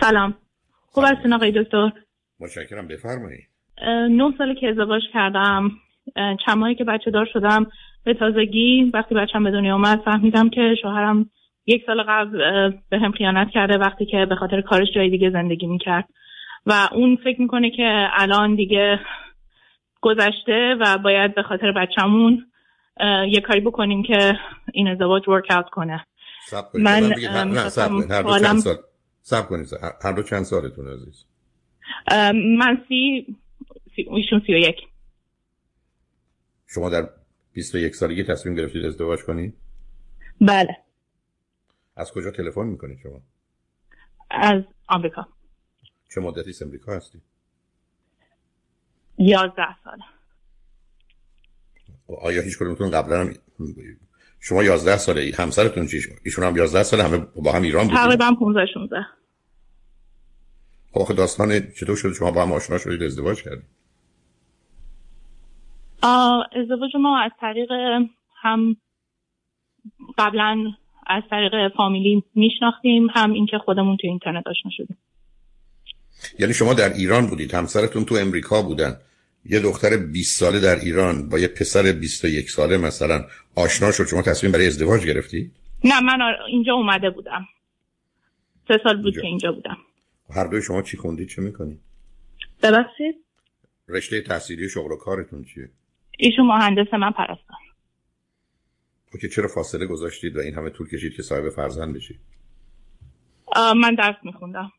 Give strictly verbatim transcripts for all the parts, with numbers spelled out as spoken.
سلام. خوب هستین آقای دکتر؟ متشکرم. بفرمایید. نه ساله که ازدواج کردم. چند ماهی که بچه دار شدم به تازگی وقتی بچه‌م به دنیا اومد فهمیدم که شوهرم یک سال قبل به هم خیانت کرده وقتی که به خاطر کارش جای دیگه زندگی میکرد و اون فکر میکنه که الان دیگه گذشته و باید به خاطر بچه‌مون یه کاری بکنیم که این ازدواج ورک اوت کنه. سب کنید. من نه سب کنید. هر دو چند سال سب کنید. هر دو چند سالتون عزیز؟ من سی ایشون سی و یک. شما در بیست و یک سالگی تصمیم گرفتید ازدواج کنید؟ بله. از کجا تلفن میکنید شما؟ از آمریکا. چه مدتی از آمریکا هستید؟ یازده سال. آیا هیچ کدومتون قبلا هم شما یازده ساله ای همسرتون چی؟ ایشون هم یازده ساله، همه با هم ایران بودید؟ تقریبا پانزده شانزده. خب داستان چطور شد شما با هم آشنا شدید ازدواج کردید؟ ازدواج ما از طریق هم قبلا از طریق فامیلی میشناختیم، هم اینکه خودمون تو اینترنت آشنا شدیم. یعنی شما در ایران بودید، همسرتون تو امریکا بودن، یه دختر بیست ساله در ایران با یه پسر بیست و یک ساله مثلا آشنا شد، شما تصمیم برای ازدواج گرفتید؟ نه، من اینجا اومده بودم، سه سال بود اینجا. که اینجا بودم. هر دوی شما چی خوندید، چه میکنید؟ ببخشید؟ رشته تحصیلی شغل و کارتون چیه؟ ایشون مهندسه، من پرستار. اوکی، چرا فاصله گذاشتید و این همه طول کشید که صاحب فرزند بشید؟ من درس میخوندم.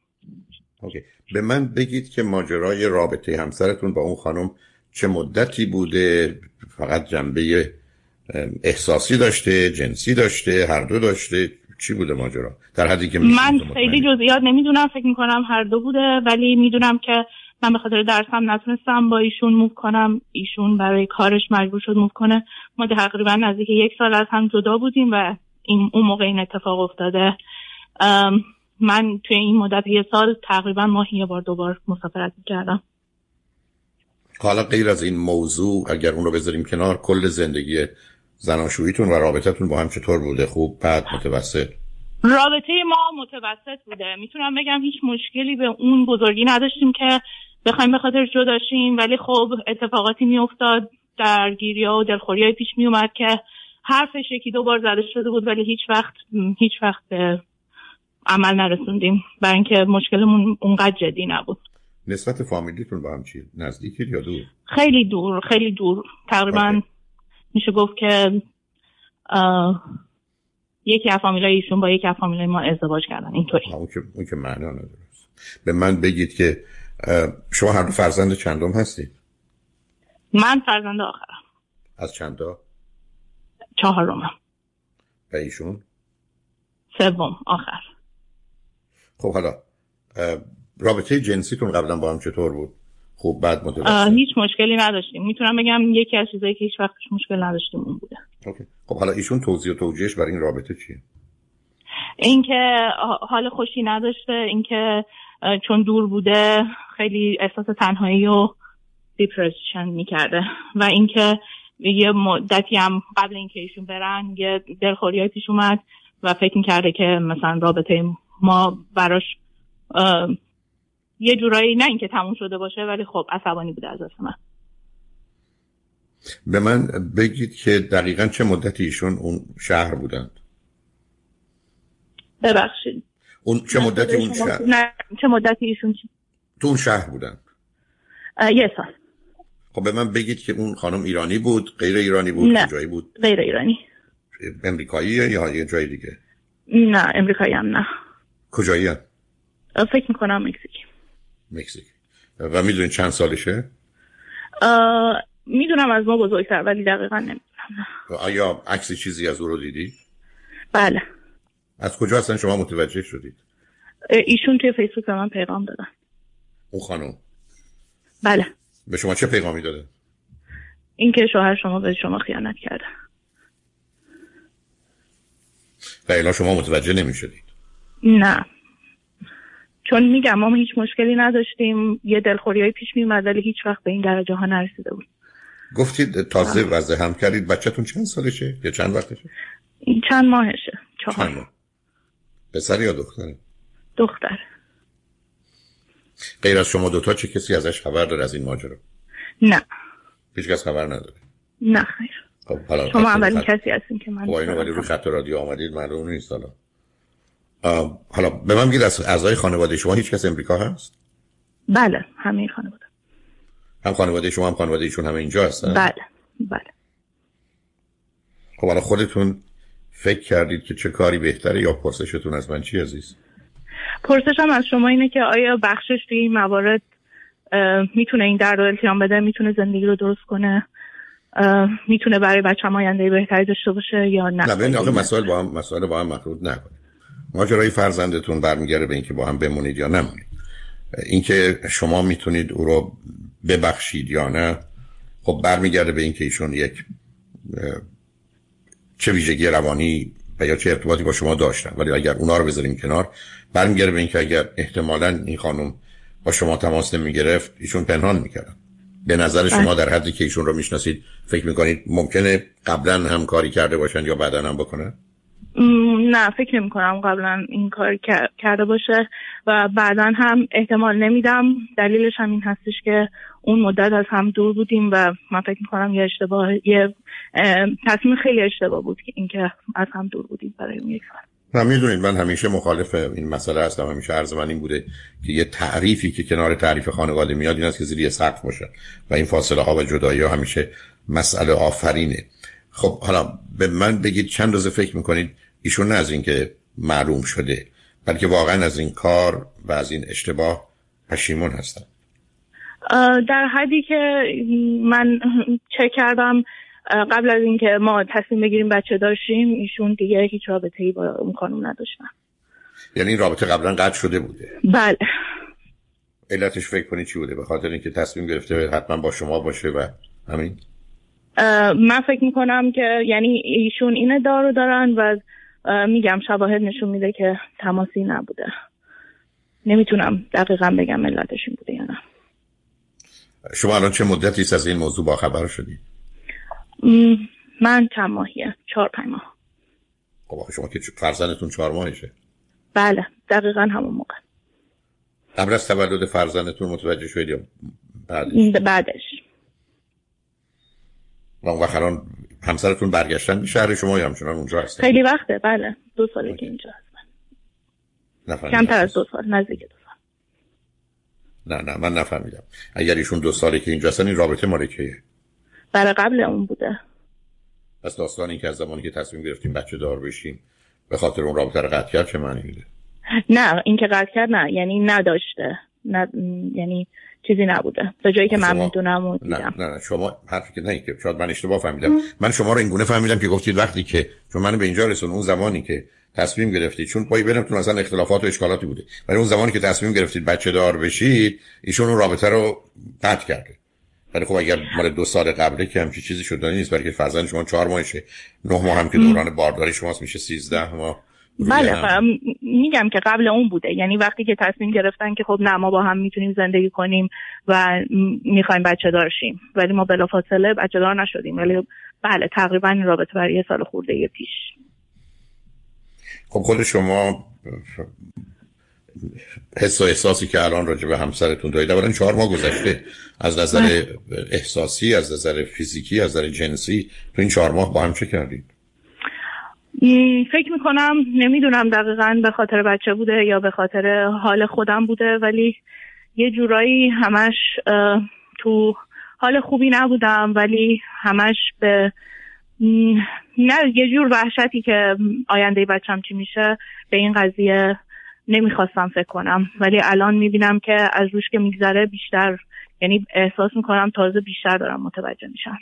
اوکی، به من بگید که ماجرای رابطه همسرتون با اون خانم چه مدتی بوده؟ فقط جنبه احساسی داشته، جنسی داشته، هر دو داشته؟ چی بوده ماجرا؟ در حدی که من خیلی جزئیات نمیدونم، فکر میکنم هر دو بوده، ولی میدونم که من به خاطر درسم نتونستم با ایشون موو کنم، ایشون برای کارش مجبور شد موو کنه. ما تقریبا نزدیک یک سال از هم جدا بودیم و این اون موقع این اتفاق افتاده. من توی این مدت یه سال تقریبا ماهی یه بار دوبار مسافرت می‌کردم. حالا غیر از این موضوع اگر اون رو بذاریم کنار، کل زندگی زناشوییتون و رابطتون با هم چطور بوده؟ خوب، بد، متوسط؟ رابطه ما متوسط بوده. میتونم بگم هیچ مشکلی به اون بزرگی نداشتیم که بخوایم به خاطر جدا شیم، ولی خب اتفاقاتی میافتاد، درگیری‌ها و دلخوری‌های پیش میومد که حرفش یکی دو بار زده شده بود، ولی هیچ وقت هیچ وقت عمل نرسوندیم برای اینکه مشکلمون اونقدر جدی نبود. نسبت فامیلیتون با هم چی؟ نزدیکی یا دور؟ خیلی دور، خیلی دور. تقریبا میشه گفت که یکی از فامیلای ایشون با یکی از فامیلای ما ازدواج کردن، اینطوری. اون که اون که معنا نداره. به من بگید که شما هر فرزند چندم هستید؟ من فرزند آخرم. از چند تا؟ چهارمم. و ایشون؟ سوم، آخر. خب حالا رابطه جنسیتون قبلا با هم چطور بود؟ خوب، بد، متوسط؟ هیچ مشکلی نداشتیم. میتونم بگم یکی از چیزایی که هیچ وقت مشکل نداشتیم اون بوده. اوکی. خب حالا ایشون توضیح و توجیهش برای این رابطه چیه؟ اینکه حال خوشی نداشته، اینکه چون دور بوده خیلی احساس تنهایی و دیپرشن میکرده و اینکه یه مدتی هم قبل اینکه ایشون برن یه دلخوریای پیش اومد و فکر میکرده که مثلا رابطه ما براش یه جورایی نه اینکه تموم شده باشه، ولی خب عصبانی بوده از اصلا. به من بگید که دقیقاً چه مدتی ایشون اون شهر بودند؟ ببخشید اون چه مدتی اون شهر؟ نه چه مدتی ایشون چی؟ تو اون شهر بودن؟ یه سال. خب به من بگید که اون خانم ایرانی بود، غیر ایرانی بود، کجایی بود؟ غیر ایرانی. امریکاییه یا یه جای دیگه؟ نه امریکایی هم نه. کجایی هم؟ فکر میکنم مکزیکی. مکزیک. و میدونی چند سالشه؟ میدونم از ما بزرگتر ولی دقیقا نمیدونم. آیا عکس چیزی از او رو دیدی؟ بله. از کجا اصلا شما متوجه شدید؟ ایشون توی فیسبوک به من پیغام دادن. اون خانم؟ بله. به شما چه پیغامی داده؟ اینکه شوهر شما به شما خیانت کرده. و الا شما متوجه نمی شدید؟ نه، چون میگم ما هیچ مشکلی نداشتیم، یه دلخوریای پیش می اومد ولی هیچ وقت به این درجه ها نرسیده بود. گفتید تازه وضع هم کردید. بچه‌تون چند سالشه یا چند وقتشه؟ چند ماهشه؟ چهار. چند ماه. پسر یا دختره؟ دختر. غیر از شما دوتا چه کسی ازش خبر داره از این ماجرا؟ نه. هیچ کس خبر نداره؟ نه خیر. خب شما اولین کسی هستین که من. خب اینو ولی رو خط رادیو اومدید معلوم نیست حالا. حالا به من بگید از اعضای خانواده شما هیچ کس امریکا هست؟ بله، همه خانواده. هم خانواده شما هم خانواده ایشون همه اینجا هستن؟ بله، بله. خب حالا خودتون فکر کردید که چه کاری بهتره یا پرسشتون از من چی عزیز؟ پرسشم از شما اینه که آیا بخشش توی این موارد میتونه این درد رو التیام بده، میتونه زندگی رو درست کنه، میتونه برای بچه‌م آینده بهتری داشته باشه یا نه؟ نه ببین آخه مسائل با هم مسائل با هم مخلوط نکنید. ماجرای فرزندتون برمیگره به اینکه با هم بمونید یا نمونید. اینکه شما میتونید او رو ببخشید یا نه خب برمیگرده به اینکه ایشون یک چه ویژگی روانی و یا چه ارتباطی با شما داشتن، ولی اگر اونا رو بذاریم کنار برمیگرده به اینکه اگر احتمالاً این خانم با شما تماس نمی گرفت ایشون پنهان میکردن. به نظر شما در حدی که ایشون رو میشناسید فکر میکنید ممکنه قبلا هم کاری کرده باشن یا بعدا هم بکنن؟ نه فکر نمی کنم قبلا این کار کرده باشه و بعدا هم احتمال نمیدم. دلیلش هم این هستش که اون مدت از هم دور بودیم و من فکر میکنم یه اشتباه یه تصمیم خیلی اشتباه بود که اینکه از هم دور بودیم برای اون یک سال. من میدونید من همیشه مخالف این مسئله هستم، همیشه عرض من این بوده که یه تعریفی که کنار تعریف خانواده میاد این است که زیر سقف باشه و این فاصله ها و جدایی ها همیشه مسئله آفرینه. خب حالا به من بگید چند روز فکر میکنید ایشون نه از این که معلوم شده بلکه واقعا از این کار و از این اشتباه پشیمون هستن؟ در حدی که من چک کردم قبل از اینکه ما تصمیم بگیریم بچه داشتیم ایشون دیگه هیچ رابطه‌ای با اون خانم نداشتن. یعنی این رابطه قبلا قطع شده بوده؟ بله. علتش فکر کنید چی بوده؟ به خاطر اینکه تصمیم گرفته حتما با شما باشه و همین؟ من فکر میکنم که یعنی ایشون این ادعا رو دارن و میگم شواهد نشون میده که تماسی نبوده. نمیتونم دقیقا بگم علتش این بوده یا نه. شما الان چه مدتی است از این موضوع با خبر شدید؟ من چند ماهیه، چهار پنج ماه. خب شما که فرزندتون چهار ماهشه؟ بله دقیقا همون موقع. قبل از تولد فرزندتون متوجه شدید یا بعدش؟ بعدش. و خلان همسرتون برگشتن شهر شما یا همچنان اونجا هستن؟ خیلی وقته بله، دو ساله که اینجا هستن. کمتر از دو سال، نزدیک دو سال. نه نه من نفهمیدم. اگر ایشون دو ساله که اینجا هستن این رابطه مال کیه؟ برای قبل اون بوده. پس داستان این که از زمانی که تصمیم گرفتیم بچه دار بشیم به خاطر اون رابطه رو قطع کرد چه معنی میده؟ نه این که قطع کرد نه، یعنی نداشته، نه یعنی چیزی نبوده به جایی که شما... من میدونم و دیدم. نه نه شما حرفی که نه که شاید من اشتباه فهمیدم. ام. من شما رو اینگونه فهمیدم که گفتید وقتی که چون من به اینجا رسون اون زمانی که تصمیم گرفتید چون پای بینتون اصلا اختلافات و اشکالاتی بوده ولی اون زمانی که تصمیم گرفتید بچه دار بشید ایشون اون رابطه رو قطع کرده. ولی خب اگر مال دو سال قبله که همچی چیزی شدنی نیست برای که فرزند شما چهار ماهشه، نه ماه هم که دوران بارداری شماست میشه سیزده ماه. بله میگم که قبل اون بوده، یعنی وقتی که تصمیم گرفتن که خب نه ما با هم میتونیم زندگی کنیم و میخوایم بچه دارشیم ولی ما بلافاصله بچه دار نشدیم ولی بله تقریبا این رابطه برای یه سال خورده یه پیش. خب خود شما حس و احساسی که الان راجع به همسرتون دارید اولا چهار ماه گذشته از نظر احساسی، از نظر فیزیکی، از نظر جنسی تو این چهار ماه با هم چه کردید؟ فکر میکنم نمیدونم دقیقاً به خاطر بچه بوده یا به خاطر حال خودم بوده ولی یه جورایی همش تو حال خوبی نبودم ولی همش به نه یه جور وحشتی که آینده بچه‌م چی میشه به این قضیه نمیخواستم فکر کنم ولی الان میبینم که از روش که میگذره بیشتر یعنی احساس میکنم تازه بیشتر دارم متوجه میشم.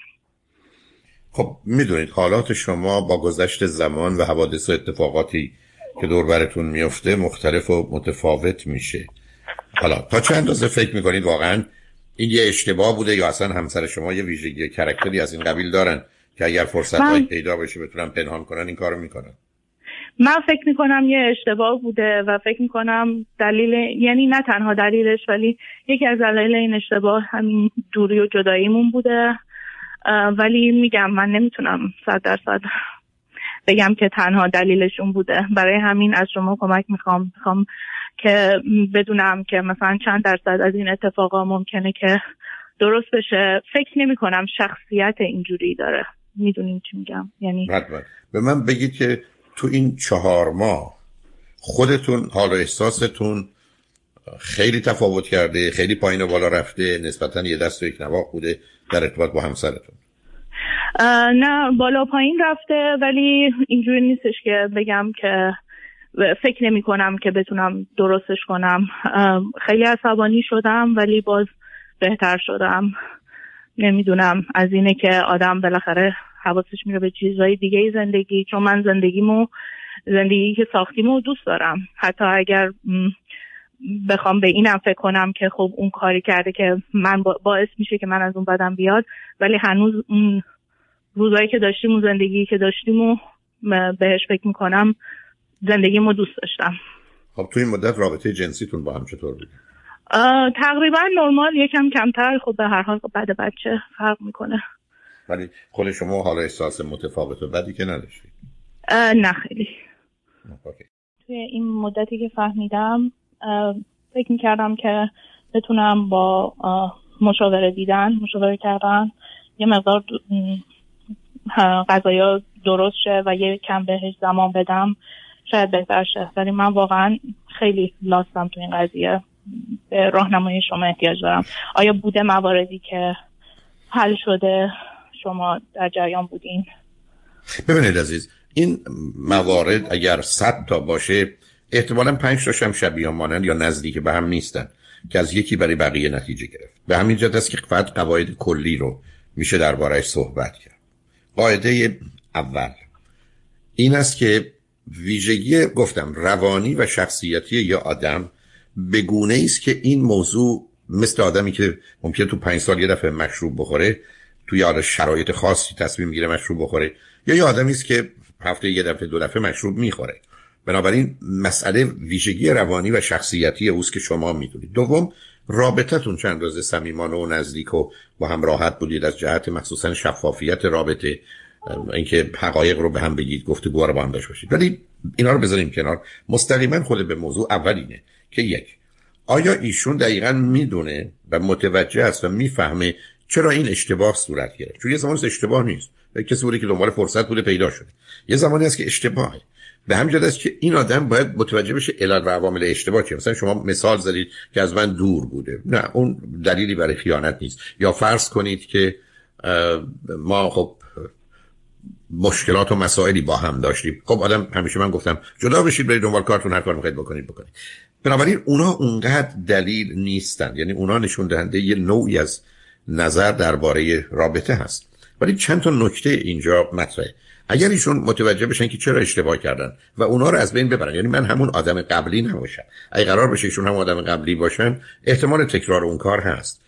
خب میدونید حالات شما با گذشت زمان و حوادث و اتفاقاتی که دور براتون میفته مختلف و متفاوت میشه. حالا تا چه اندازه فکر میکنید واقعا این یه اشتباه بوده یا اصلا همسر شما یه ویژگی کرکتری از این قبیل دارن که اگر فرصت من... پیدا بشه بتونن پنهان کنن این کارو میکنن؟ من فکر میکنم یه اشتباه بوده و فکر میکنم دلیل یعنی نه تنها دلیلش ولی یکی از دلایل این اشتباه همین دوری و جداییمون بوده ولی میگم من نمیتونم صد درصد بگم که تنها دلیلش اون بوده. برای همین از شما کمک میخوام میخوام که بدونم که مثلا چند درصد از این اتفاقا ممکنه که درست بشه. فکر نمی کنم شخصیت اینجوری داره. میدونین چی میگم؟ یعنی بد بد. به من بگید که تو این چهار ماه خودتون حال و احساستون خیلی تفاوت کرده، خیلی پایین و بالا رفته، نسبتا یه دست و یک نواخت بوده در ارتباط با همسرتون؟ نه بالا پایین رفته، ولی اینجوری نیستش که بگم که فکر نمی کنم که بتونم درستش کنم. خیلی عصبانی شدم ولی باز بهتر شدم. نمیدونم، از اینه که آدم بالاخره حواسش میره به چیزهای دیگه زندگی، چون من زندگیمو زندگی که ساختیمو دوست دارم. حتی اگر بخوام به اینم فکر کنم که خب اون کاری کرده که من باعث میشه که من از اون بدم بیاد، ولی هنوز اون روزایی که داشتیم و زندگی که داشتیمو بهش فکر میکنم، زندگیمو دوست داشتم. خب تو این مدت رابطه جنسیتون با هم چطور بود؟ تقریبا نرمال، یکم کمتر. خب به هر حال بعد بچه فرق میکنه. ولی خود شما حالا احساس متفاوت و بدی که نداشتید؟ نه خیلی. اوکی. توی این مدتی که فهمیدم، فکر میکردم که بتونم با مشاوره دیدن، مشاوره کردن یه مقدار غذایا درست شه و یه کم بهش زمان بدم شاید بهتر شه، ولی من واقعا خیلی لاستم تو این قضیه. به راهنمایی شما احتیاج دارم. آیا بوده مواردی که حل شده؟ شما در جریان بودین؟ ببینید عزیز، این موارد اگر صد تا باشه احتمالاً پنج تاش هم شبیه مانند یا نزدیک به هم نیستن که از یکی برای بقیه نتیجه گرفت. به همین جهت است که فقط قواعد کلی رو میشه درباره‌اش صحبت کرد. قاعده اول این است که ویژگی، گفتم، روانی و شخصیتی یا آدم به گونه‌ای است که این موضوع مثل آدمی که ممکنه تو پنج سال یه دفعه مشروب بخوره، تو یه شرایط خاصی تصمیم میگیره مشروب بخوره، یا یه آدمی است که هفته یه دفعه دو دفعه مشروب میخوره. بنابراین مسئله ویژگی روانی و شخصیتی اوست که شما میدونید. دوم، رابطتون چند روز صمیمانه و نزدیک و با هم راحت بودید از جهت مخصوصا شفافیت رابطه، اینکه حقایق رو به هم بگید، گفتگو رو با هم داشته باشید. ولی اینا رو بذاریم کنار. مستقیما خود به موضوع اولینه که یک، آیا ایشون دقیقاً میدونه و متوجه است و میفهمه چرا این اشتباه صورت گرفت؟ چون یه زمانی اشتباه نیست، کسی بوده که دنبال فرصت بوده پیدا شده. یه زمانی است که اشتباهه. به همین جهت است که این آدم باید متوجه بشه علل و عوامل اشتباه چیه. مثلا شما مثال زدید که از من دور بوده، نه اون دلیلی برای خیانت نیست. یا فرض کنید که ما خب مشکلات و مسائلی با هم داشتیم، خب آدم، همیشه من گفتم جدا بشید، برید دنبال کارتون، هر کار می‌خواید بکنید بکنید. بنابراین اونا اونقدر دلیل نیستن، یعنی اونا نشون دهنده یه نوعی از نظر درباره رابطه هست. ولی چند تا نکته اینجا مطرحه. اگر ایشون متوجه بشن که چرا اشتباه کردن و اونا رو از بین ببرن، یعنی من همون آدم قبلی نباشم. اگه قرار بشه ایشون هم آدم قبلی باشن، احتمال تکرار اون کار هست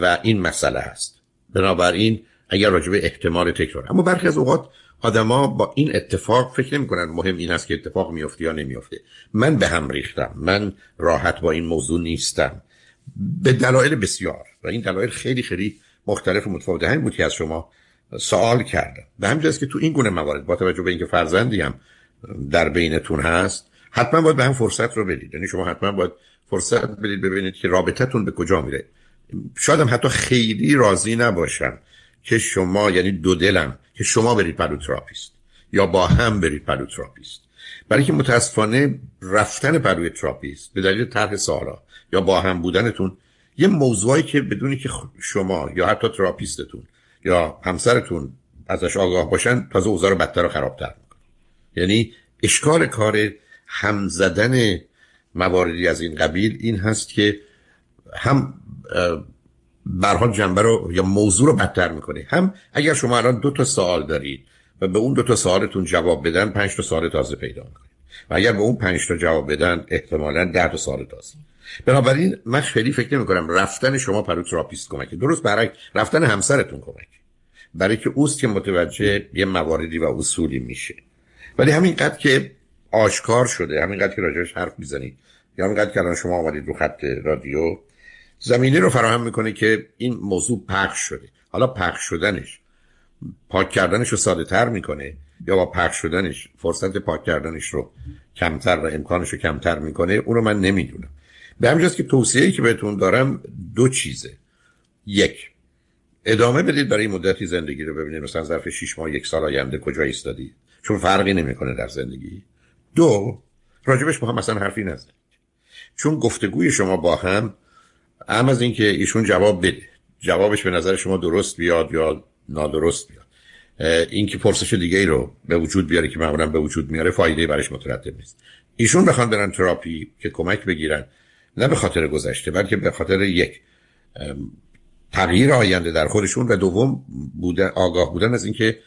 و این مسئله هست. بنابراین اگر راجع به احتمال تکرار، اما برخی از اوقات آدما با این اتفاق فکر نمی‌کنن مهم این است که اتفاق میفته یا نمیفته. من به هم ریختم، من راحت با این موضوع نیستم، به دلایل بسیار، و این دلایل خیلی خیلی مختلف و متفاوته. همین بود که از شما سوال کردم. به همین جاست که تو این گونه موارد با توجه به اینکه فرزندی هم در بینتون هست، حتما باید به هم فرصت رو بدید. یعنی شما حتما باید فرصت بدید ببینید که رابطتون به کجا میره. شاید هم حتی خیلی راضی نباشن که شما، یعنی دو دلم که شما برید پلوتراپیست یا با هم برید پلوتراپیست، برای که متاسفانه رفتن پلوتراپیست به دلیل طرح سالا یا با هم بودنتون یه موضوعی که بدونی که شما یا حتی تراپیستتون یا همسرتون ازش آگاه باشن، تازه اوضاع رو بدتر و خرابتر میکنه. یعنی اشکال کار هم زدن مواردی از این قبیل این هست که هم به هر حال جنبه رو یا موضوع رو بدتر میکنه. هم اگر شما الان دو تا سوال دارید و به اون دو تا سوالتون جواب بدن، پنج تا سوال تازه پیدا میکنید، و اگر به اون پنج تا جواب بدن احتمالاً ده تا سوال تازه. بنابراین من خیلی فکر نمی کنم رفتن شما پلوتراپیست کمکه، درست برعکس رفتن همسرتون کمکه، برای که اوست که متوجه یه مواردی و اصولی میشه. ولی همینقدر که آشکار شده، همینقدر که راجعش حرف میزنید، یا همینقدر که الان شما آمدید رو خط رادیو، زمینه رو فراهم میکنه که این موضوع پخش شده. حالا پخش شدنش، پاک کردنش رو ساده تر میکنه، یا با پخش شدنش فرصت پاک کردنش رو کمتر و امکانش رو کمتر میکنه، اون رو من نمیدونم. به همین جاست که توصیه‌ای که بهتون دارم دو چیزه. یک، ادامه بدید برای مدتی زندگی رو، ببینید مثلا ظرف شش ماه یک سال آینده کجا ایستادید، چون فرقی نمیکنه در زندگی. دو، راجبش با هم اصلا حرفی نزنید، چون گفتگوی شما با هم هم از اینکه ایشون جواب بده، جوابش به نظر شما درست بیاد یا نادرست بیاد، اینکه پرسش دیگه ای رو به وجود بیاره که معمولا به وجود میاره، فایده برش مترتب نیست. ایشون بخوان برن تراپی که کمک بگیرن، نه به خاطر گذشته بلکه به خاطر یک تغییر آینده در خودشون، و دوم بوده آگاه بودن از اینکه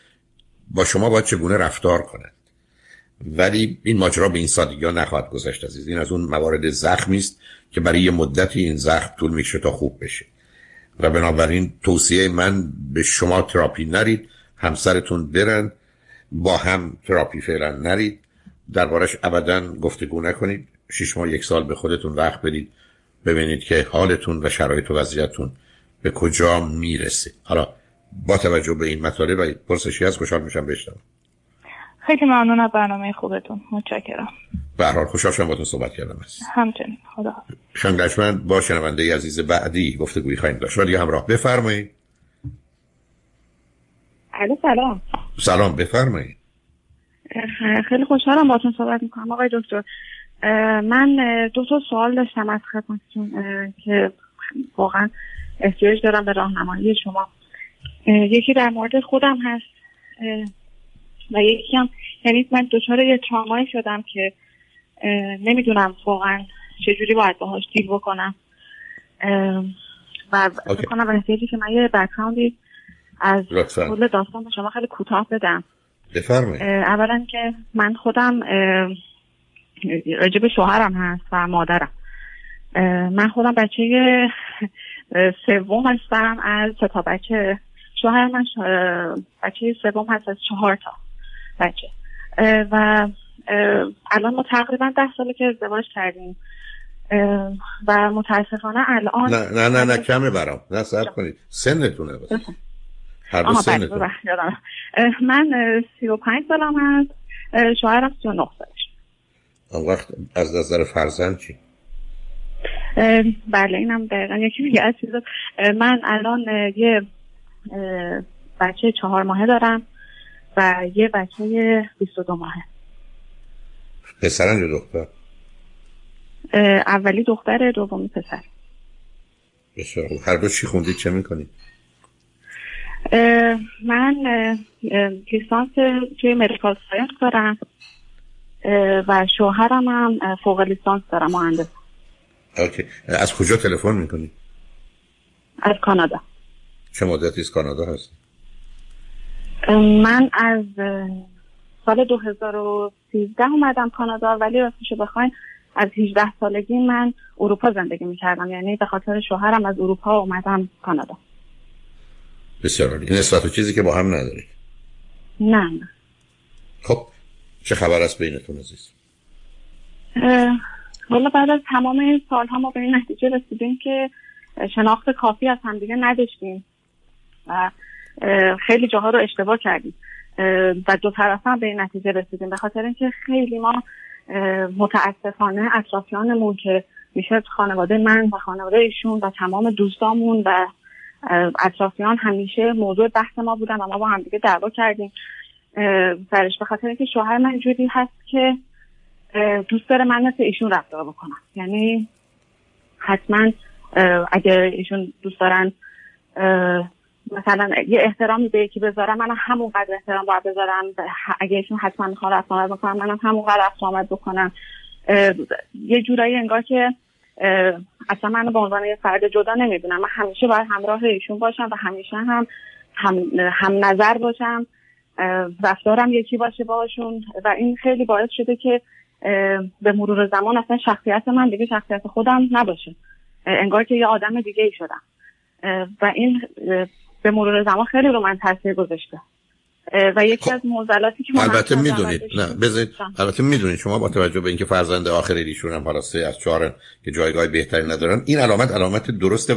با شما باید چگونه رفتار کنند. ولی این ماجرا به این سادگی ها نخواهد گذشت عزیز. این از اون موارد زخمی است که برای یه مدتی این زخم طول میکشه تا خوب بشه، و بنابراین توصیه من به شما تراپی نرید، همسرتون برن، با هم تراپی فعلا نرید، دربارش ابدا گفتگو نکنید، شش ماه یک سال به خودتون وقت بدید، ببینید که حالتون و شرایط و وضعیتتون به کجا میرسه. حالا با توجه به این مطالب و پرسشی هست خوشحال میشم بشنوم. خیلی ممنون از برنامه خوبتون، متشکرم. به هر حال خوشحال شدم باهاتون صحبت کردم. همچنین، خدا. شنگشمند با شنونده عزیز بعدی گفتگویی خواهیم داشت. دیگه همراه بفرمایید. الو سلام. سلام، بفرمایید. خیلی خوشحالم باهاتون صحبت می‌کنم آقای دکتر. من دو تا سوال داشتم از خدمتتون که واقعا احتیاج دارم به راهنمایی شما. یکی در مورد خودم هست و یکی هم یعنی من دچار یه ترومایی شدم که نمیدونم واقعا چجوری باید باهاش دیل بکنم و okay. فکر کنم احتیاجی که من یه بک‌گراندی از کل داستان به شما خیلی کوتاه بدم. بفرمایید. اولا که من خودم راجب شوهرم هست و مادرم. من خودم بچه سوم هستم از سه تا بچه. شوهر من بچه سوم هست از چهار تا بچه و الان ما تقریبا ده ساله که ازدواج کردیم و متاسفانه الان نه نه نه, نه کمه برام. نه صبر کنید، سنتونه بسید هر دو سنتونه. من سی و پنج سالم هست، شوهرم سی و نه سالش. اون وقت از نظر فرزند چی؟ بله اینم دقیقا یکی میگه از چیزا. من الان یه بچه چهار ماهه دارم و یه بچه بیست و دو ماهه. پسرن یا دختر؟ اولی دختر، دومی پسر. بسیار. هر دو چی خوندید، چه میکنید؟ اه من اه لیسانس توی مدیکال ساینس دارم و شوهرم هم فوق لیسانس دارم، مهندس. اوکی. از کجا تلفن میکنید؟ از کانادا. چه مدتی از کانادا هستی؟ من از سال دو هزار و سیزده اومدم کانادا، ولی راستش بخواین از هجده سالگی من اروپا زندگی میکردم، یعنی به خاطر شوهرم از اروپا اومدم کانادا. بسیار عالی. این نسبت و چیزی که با هم ندارید؟ نه نه. خب چه خبر است بینتون عزیز؟ والا بعد از تمام این سالها ما به این نتیجه رسیدیم که شناخت کافی از همدیگه نداشتیم و خیلی جاها رو اشتباه کردیم و دو طرف هم به این نتیجه رسیدیم، به خاطر اینکه خیلی ما متاسفانه اطرافیانمون که میشه خانواده من و خانواده ایشون و تمام دوستامون و اطرافیان همیشه موضوع بحث ما بودن و ما با همدیگه دعوا کردیم سرش، به خاطر اینکه شوهر من جوری هست که دوست داره من مثل ایشون رفتار بکنم، یعنی حتما اگر ایشون دوست دارن مثلا یه احترامی به یکی بذارم منم همونقدر احترام باید بذارم، اگه ایشون حتما میخوان رفت آمد بکنم منم همونقدر رفت آمد بکنم. یه جورایی انگار که اصلا منو به عنوان یه فرد جدا نمیبینم، من همیشه باید همراه ایشون باشم و همیشه هم هم, هم نظر باشم، رفتارم یکی باشه باشون، و این خیلی باعث شده که به مرور زمان اصلا شخصیت من دیگه شخصیت خودم نباشه، انگار که یه آدم دیگه ای شدم و این به مرور زمان خیلی رو من تاثیر گذاشته و یکی خب. از معضلاتی که من البته میدونید نه بذارید البته میدونید شما با توجه به اینکه فرزند آخر ایشون هم حالا سه از چهار که جایگاه بهتری ندارن، این علامت علامت درست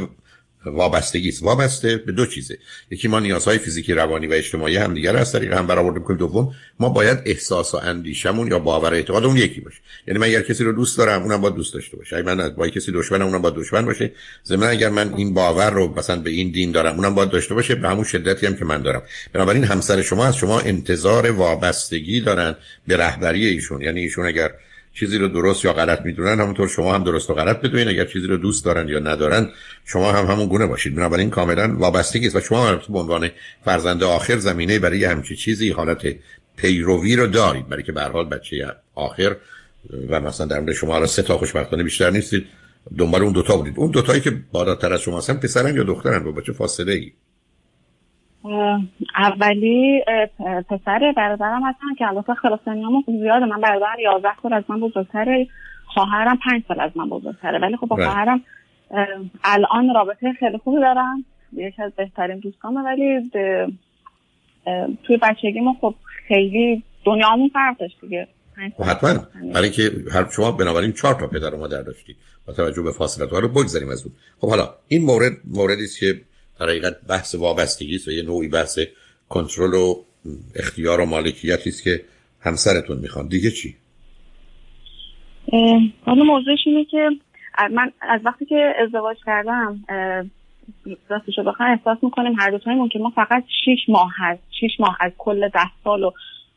وابستگی است. وابسته به دو چیزه، یکی ما نیازهای فیزیکی، روانی و اجتماعی هم دیگه را از طریق هم برآورده می‌کنیم، دوم ما باید احساس و اندیشمون یا باور و اعتقادمون یکی باشه. یعنی من اگر کسی رو دوست دارم اونم باید دوست داشته باشه، اگه من با کسی دشمنم اونم باید دشمن باشه، ضمن اگر من این باور رو مثلا به این دین دارم اونم باید داشته باشه به همون شدتی هم که من دارم. بنابراین همسر شما از شما انتظار وابستگی دارن به رهبری ایشون، یعنی ایشون اگر چیزی رو درست یا غلط میدونن همونطور شما هم درست و غلط بدونید، اگر چیزی رو دوست دارن یا ندارن شما هم همون گونه باشید. بنابراین کاملا وابستگی است و شما هم به عنوان فرزند آخر زمینه برای همچی چیزی حالت پیروی رو دارید، برای که به هر حال بچه آخر و مثلا در مورد شما را سه تا خوشبختانه بیشتر نیستید، دنبال اون دو تا بودید. اون دو تایی که بالاتر از شما هستن پسرن یا دخترن؟ با چه فاصله ای؟ اولی پسر برادرم هستن که البته اختلاف سنیامون زیاده، من برادرم یازده سال از من بزرگتره، خواهرم پنج سال از من بزرگتره، ولی خب با خواهرم الان رابطه خیلی خوبی دارم، یکی از بهترین دوستامه، ولی توی بچگیمون خب خیلی دنیامون فرق داشت دیگه. حتما، برای که هر شما بنابراین چهار تا پدر و مادر داشتید با توجه به فاصله‌ها رو بگذاریم از اون. خب حالا این مورد موردی است که در حقیقت بحث وابستگی است و یه نوعی بحث کنترل و اختیار و مالکیتی است که همسرتون میخوان. دیگه چی؟ حالا موضوعش اینه که من از وقتی که ازدواج کردم راستش رو بخوام احساس میکنیم هر دو تایمون که ما فقط شش ماه هست، شش ماه از کل ده سال و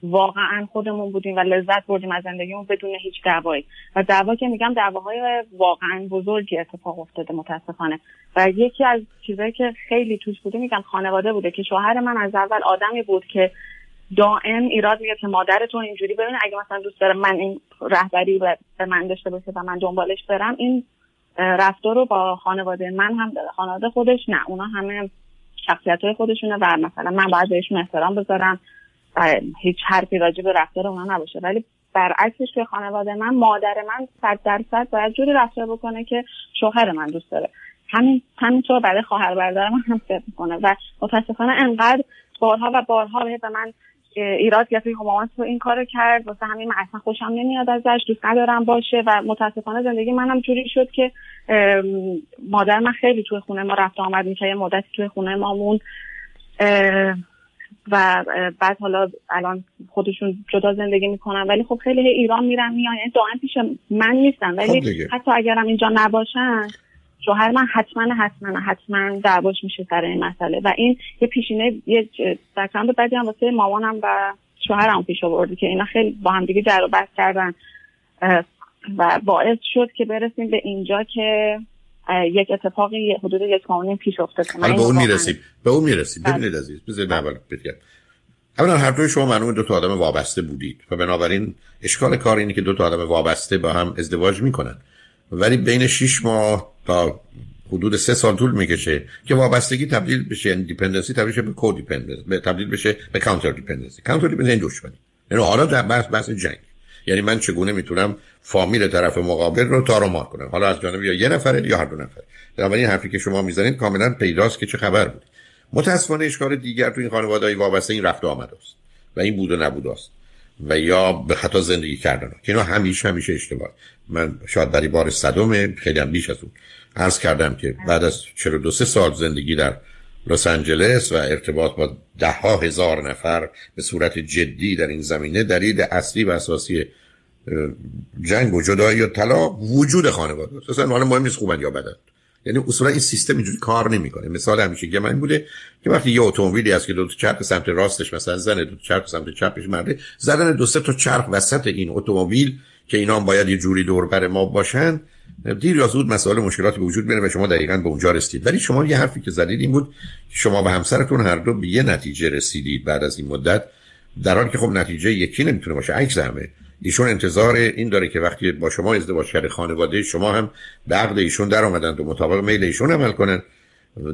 واقعا خودمون بودیم و لذت بردیم از زندگیمون بدون هیچ دعوایی. و دعوا که میگم دعواهای واقعا بزرگی اتفاق افتاده متاسفانه. و یکی از چیزایی که خیلی توش بوده میگم خانواده بوده، که شوهر من از اول آدمی بود که دائم ایراد میگه که مادرتون اینجوری ببینه، اگه مثلا دوست داره من این رهبری به من داشته باشه و من دنبالش برم، این رفتار رو با خانواده من هم داره. خانواده خودش نه، اونا همه شخصیت‌های خودشونه و مثلا من باید بهشون احترام بذارم، هیچ حرفی راجع به رفتار اونا نباشه. ولی برعکسش توی خانواده من مادر من صد درصد باید جوری رفتار بکنه که شوهر من دوست داره، همین همینطور برای خواهر برادر من هم فکر میکنه. و متاسفانه انقدر بارها و بارها به من ایراد گرفت که مامان تو این کارو کرد، واسه همین من اصلا خوشم نمیاد ازش، دوست ندارم باشه. و متاسفانه زندگی منم جوری شد که مادر من خیلی توی خونه ما رفت آمد میشه، یه مدتی توی خونه ما مون و بعد حالا الان خودشون جدا زندگی میکنن، ولی خب خیلی ایران میرن میان، یعنی دائم پیش من نیستن. ولی خب حتی اگرم اینجا نباشن شوهر من حتما حتما حتما دعواش میشه سر این مسئله. و این یه پیشینه یه تکرار بعدی هم واسه مامانم و شوهرم پیش آورد که اینا خیلی با هم دیگه جر و بحث کردن و باعث شد که برسیم به اینجا که یک اتفاقی حدود یک قانونی پیش افتاده. حالا به اون میرسیم، به اون میرسیم. ببینید عزیز، بذارید اول بگم. اولا هر دوی شما معلومه دو تا آدم وابسته بودید و بنابراین اشکال کار اینه که دو تا آدم وابسته با هم ازدواج میکنن، ولی بین شش ماه تا حدود سه سال طول میکشه که وابستگی تبدیل بشه، دیپندنسی تبدیل بشه به کودیپندنس، به تبدیل بشه به کانتر دیپندنسی. کانتر دیپندنس دشمنی. یعنی حالا در بحث بحث جنگ، یعنی من چگونه میتونم فامیل طرف مقابل رو تارومار کنم، حالا از جانب یا یه نفر یا هر دو نفر. بنابراین حرفی که شما میزنید کاملا پیداست که چه خبر بود. متاسفانه اشکال دیگر تو این خانواده‌های وابسته این رفت و آمد است و این بود و نبود است و یا به خطا زندگی کردن است که اینا همیشه همیشه اشتباه. من شاید برای بار صدم، خیلی هم بیش از اون، عرض کردم که بعد از چهل و دو سال زندگی در لس آنجلس و ارتباط با ده ها هزار نفر به صورت جدی در این زمینه، دلیل اصلی و اساسی جنگ و جدایی و طلاق وجود خانواده است. اصلا حالا مهم نیست خوبن یا بدن، یعنی اصولا این سیستم اینجوری کار نمیکنه. مثال همیشگی من بوده که وقتی یه اتومبیلی هست که دو تا چرخ سمت راستش مثلا زنه، دو تا چرخ سمت چپش مرده، زدن دو سه تا چرخ وسط این اتومبیل که اینا هم باید یه جوری دور بر ما باشن، دیر یا زود مسائل مشکلاتی به وجود میاره و شما دقیقاً به اونجا رسیدید. ولی شما یه حرفی که زدید این بود که شما و همسرتون هر دو به یه نتیجه رسیدید بعد از این مدت، در حالی که خب نتیجه یکی نمیتونه باشه، عکس همه. ایشون انتظار این داره که وقتی با شما ازدواج کرد خانواده شما هم به عقد ایشون در اومدن و مطابق میل ایشون عمل کنن،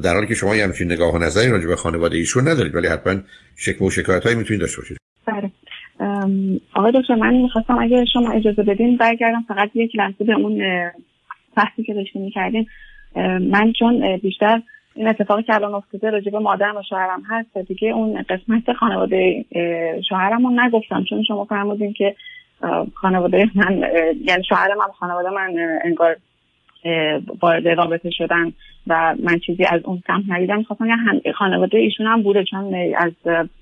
در حالی که شما همچین نگاه و نظری راجع به خانواده ایشون ندارید، ولی حتما شکوه و شکایتایی میتونید داشته باشید. بله آقای دکتر، من میخواستم اگر شما اجازه بدین برگردم فقط یک لحظه به اون بحثی که داشتیم میکردیم. من چون بیشتر این اتفاقی که الان افتاده راجع به مادرم و شوهرم هست، دیگه اون قسمت خانواده شوهرم رو نگفتم، چون شما فرمودین که خانواده من، یعنی شوهرم هم خانواده من انگار وارد رابطه شدن و من چیزی از اون سمت ندیدم. خواستم یه خانواده ایشون هم بوده، چون از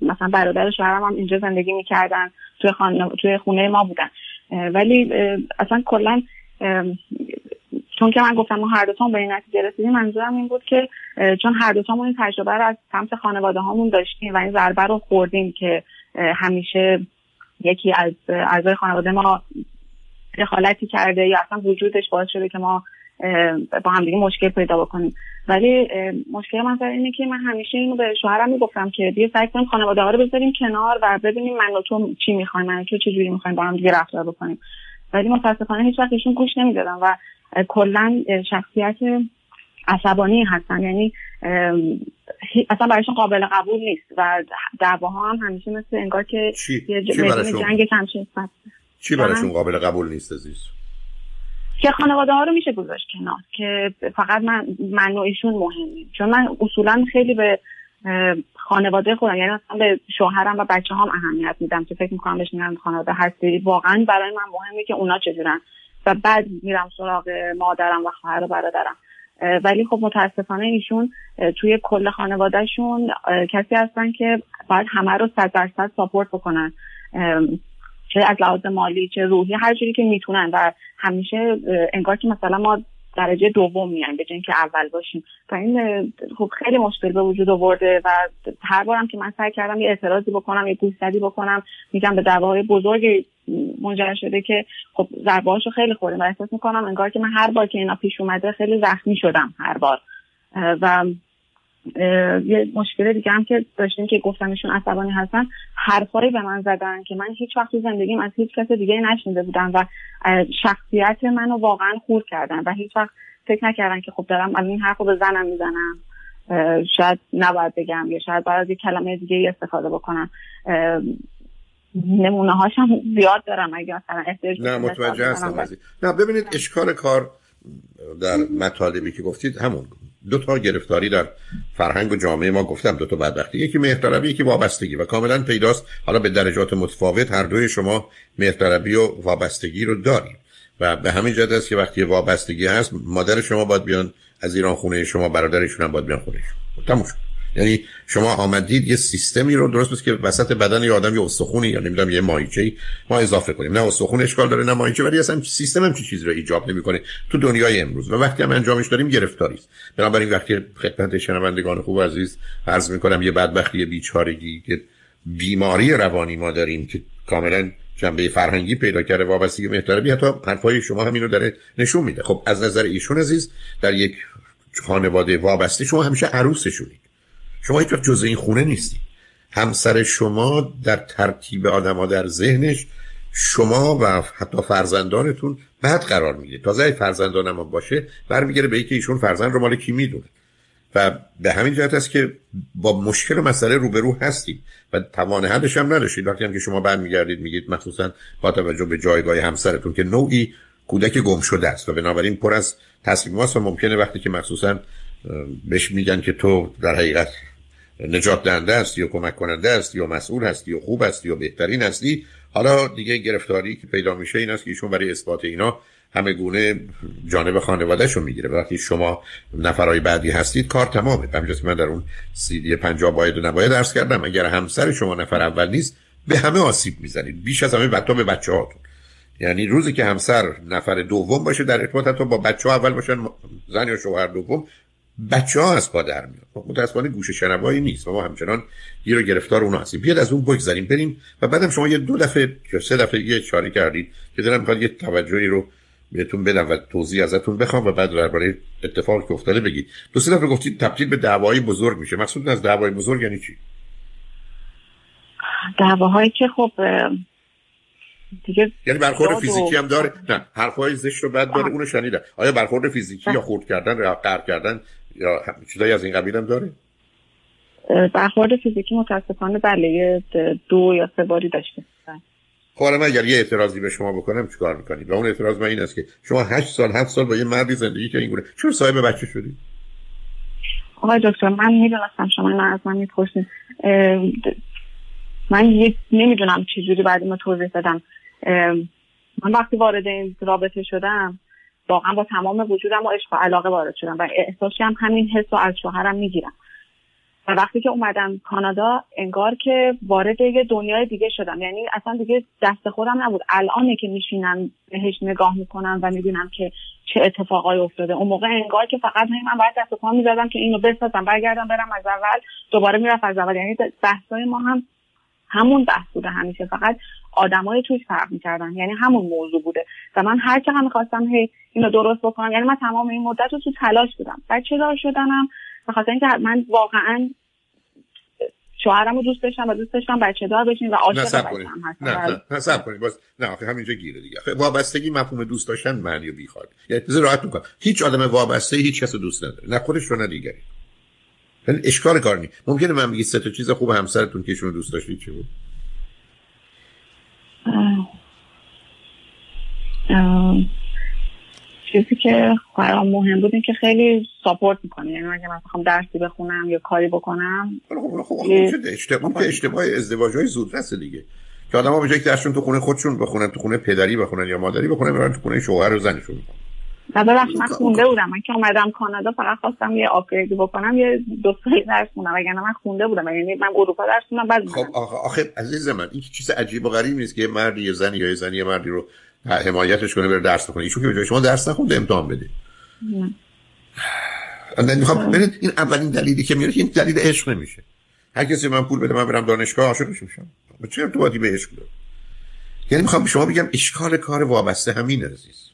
مثلا برادر شوهرم هم اینجا زندگی میکردن، توی خانه توی خونه ما بودن، ولی اصلا کلا چون که من گفتم ما هر دو تام به این نتیجه رسیدیم، منظورم این بود که چون هر دو تامون این تجربه رو از سمت خانواده هامون داشتیم و این ضربه رو خوردیم که همیشه یکی از اعضای خانواده ما دخالتی کرده یا اصلا وجودش باعث شده که ما با هم دیگه مشکل پیدا بکنیم. ولی مشکل من سر اینه که من همیشه اینو به شوهرم میگفتم که دیگه سعی کنیم خانواده ها رو بذاریم کنار و ببینیم من و تو چی میخوایم، من و تو چه جوری میخوایم با هم دیگه رفتار بکنیم. ولی متاسفانه هیچ وقت ایشون گوش نمیدادن و کلا شخصیت عصبانی هستن، یعنی اصلا برایشون قابل قبول نیست و دعواها هم همیشه مثل انگار که یه جنگ چمچه است. چی برایشون قابل قبول نیست عزیز؟ که خانواده ها رو میشه گذاشت کنار، که فقط من من و ایشون مهمیم، چون من اصولا خیلی به خانواده خودم، یعنی اصلا به شوهرم و بچه هام اهمیت میدم که فکر میکنم بهش میگم خانواده هستی، واقعا برای من مهمه که اونا چجورن و بعد میرم سراغ مادرم و خواهر و برادرم. ولی خب متاسفانه ایشون توی کل خانوادهشون کسی هستن که باید همه رو صد درصد ساپورت بکنن، چه از لحاظ مالی چه روحی، هر جوری که میتونن و همیشه انگار که مثلا ما درجه دوم میایم به جای اینکه اول باشیم. و این خب خیلی مشکل به وجود آورده و هر بارم که من سعی کردم یه اعتراضی بکنم، یه گوشزدی بکنم، میگم به دعواهای بزرگی منجر شده که خب ضربه‌هاشو خیلی خوردم و احساس میکنم انگار که من هر بار که اینا پیش اومده خیلی زخمی شدم هر بار. و یه مشکل دیگه هم که داشتیم که گفتم ایشون عصبانی هستن، حرفایی به من زدن که من هیچ وقت تو زندگیم از هیچ کس دیگه نشنیده بودم و شخصیت منو واقعا خور کردن و هیچ وقت فکر نکردن که خب دارم از این حرفو به زنم میزنم، شاید نباید بگم یا شاید باید یه کلمه دیگه استفاده بکنم. نمونه هاشم زیاد دارم اگه مثلا احتیاج. نه متوجه هستم عزیز. نه ببینید، اشکال کار در مطالبی که گفتید همون دو تا گرفتاری در فرهنگ و جامعه ما، گفتم دو تا بدبختی، یکی مهرطلبی یکی وابستگی و کاملا پیداست، حالا به درجات متفاوت هر دوی شما مهرطلبی و وابستگی رو دارید و به همین جهت است که وقتی وابستگی هست مادر شما باید بیان از ایران خونه شما، برادرشون هم باید بیان خونه شما، تموم شد. یعنی شما آمدید یه سیستمی رو درست بس که وسط بدن یه آدم یه استخونی یا نمیدونم یه ماهیچه ما اضافه کنیم، نه استخون اشکال داره نه ماهیچه، ولی اصلا سیستم هم چی چیز رو ایجاب نمیکنه تو دنیای امروز و وقتی هم انجامش داریم گرفتاری است. بنابراین وقتی خدمت شنوندگان خوب عزیز عرض میکنم یه بدبختی، بیچارگی، که بیماری روانی ما داریم که کاملا جنبه فرهنگی پیدا کرده، وابستگی مهرطلبی، حتی حرفای شما هم اینو داره نشون میده. خب از نظر ایشون عزیز در یک خانواده وابسته شما همیشه عروسشونید، شما هیچ وقت جزء این خونه نیستی. همسر شما در ترتیب آدم‌ها در ذهنش شما و حتی فرزندانتون بعد قرار میگیره. تازه فرزندان هم باشه برمیگره به اینکه ایشون فرزند رو مال کی میدونه و به همین جهت است که با مشکل مسئله روبرو هستید و توان حلش هم نداشتید. وقتی هم که شما برمیگردید میگید، مخصوصا با توجه به جایگاه همسرتون که نوعی کودک گم شده است و بنابراین پر از تصمیمات و ممکنه وقتی که مخصوصا بهش میگن که تو در حقیقت نجات دهنده هستی یا کمک کننده هستی یا مسئول هستی یا خوب هستی یا بهترین هستی، حالا دیگه گرفتاری که پیدا میشه این است که ایشون برای اثبات اینا همه گونه جانب خانوادهشون میگیره. وقتی شما نفرای بعدی هستید کار تمامه. همینجاست من در اون سی دی پنجاه باید و نباید درس کردم، اگر همسر شما نفر اول نیست به همه آسیب میزنید، بیش از همه بچا به بچه‌هاتون. یعنی روزی که همسر نفر دوم باشه در ارتباط حتی با بچه‌ها اول باشن، زن یا شوهر دوم، بچه‌ها از پا در میاد. متأسفانه گوش شنوایی نیست و ما همچنان گیر و گرفتار اون هستیم. بیاد از اون بگذریم بریم و بعدم شما یه دو دفعه یا سه دفعه یه اشاره کردید که دلم می‌خواد یه توجهی رو بهتون بدم و توضیح ازتون بخوام و بعد درباره اتفاقی که افتاده بگید. دو سه دفعه گفتید تبدیل به دعوای بزرگ میشه. مقصود از دعوای بزرگ یعنی چی؟ دعواهایی که خب دیگه یعنی برخورد فیزیکی هم داره؟ نه، حرفای زشت رو بعد داره، اونو شنیدم. آیا برخورد فیزیکی یا خورد کردن یا قهر کردن یا چیزایی از این قبیل هم داره؟ برخورد فیزیکی متاسفانه بله، دو یا سه باری داشته. خب حالا من اگر یه اعتراضی به شما بکنم چیکار میکنید؟ و اون اعتراض من این است که شما هشت سال هفت سال با یه مردی زندگی که اینگونه چون صاحب بچه شدید؟ آقای دکتر من میدونستم شما نه از من میپرسید، من یک نمیدونم چجوری بعد ما توضیح دادم. من وقتی وارد این رابطه شدم واقعا با تمام وجودم و عشق و علاقه وارد شدم و احساسم هم همین حس رو از شوهرم میگیرم. و وقتی که اومدم کانادا انگار که وارد یه دنیای دیگه شدم، یعنی اصلا دیگه دست خودم نبود. الان که میشینم بهش نگاه میکنم و میبینم که چه اتفاقایی افتاده، اون موقع انگار که فقط من باید دست و پا میزدم که اینو بسازم، برگردم برم از اول، دوباره میرفت از اول. یعنی بحثای ما هم همون بحث بوده همیشه، فقط آدمای توش فرق می‌کردن، یعنی همون موضوع بوده و من هر چقدر می‌خواستم هی اینو درست بکنم، یعنی من تمام این مدت رو تو تلاش بودم. بعد چه‌دار شدنم بخاطر اینکه من واقعا شوهرم رو دوست داشتم و دوست داشتم بچه دار بشیم و عاشق بچه‌ام هستم. نه نه نه صبر کنید باز نه آخه همینجا گیره دیگه. وابستگی مفهوم دوست داشتن معنی رو بیخواد. یعنی بذار راحت می‌کنم. هیچ آدم وابسته هیچ کس رو دوست نداره، نه خودش رو نه دیگری. یعنی اشکال کار نیست. ممکنه من بگی سه تا چیز خوب همسرتون که ایشون دوست داشتید چی بود؟ ام چیزی که برام مهم بود این که خیلی ساپورت میکنه، یعنی اگه من بخوام درسی بخونم یا کاری بکنم. خب خب اشتباه اشتباه ازدواج‌های زودرس دیگه که آدم‌ها به جای اینکه درسشون تو خونه خودشون بخونن، تو خونه پدری بخونن یا مادری بخونن، میرن تو خونه شوهر و زنشون. بعداً من خونده بودم، من که اومدم کانادا فقط خواستم یه آپگرید بکنم، یه دو سال درس خوندم، وگرنه من خونده بودم، یعنی من اروپا درس خوندم. بعد خب آخه آخه عزیز من این چیز عجیب و غریبی نیست که مردی یا زنی یا زنی مردی رو حمایتش کنه بره درس بخونه. ایشون که به جای شما درس نخونده امتحان بده. من میخوام ببینید این اولین دلیلی که میاره، این دلیل عشق نمیشه. هر کسی من پول بده من برم دانشگاه عاشقش میشم. چرا تو باید به عشق داره؟ یعنی میخوام شما بگم اشکال کار وابسته همین عزیز.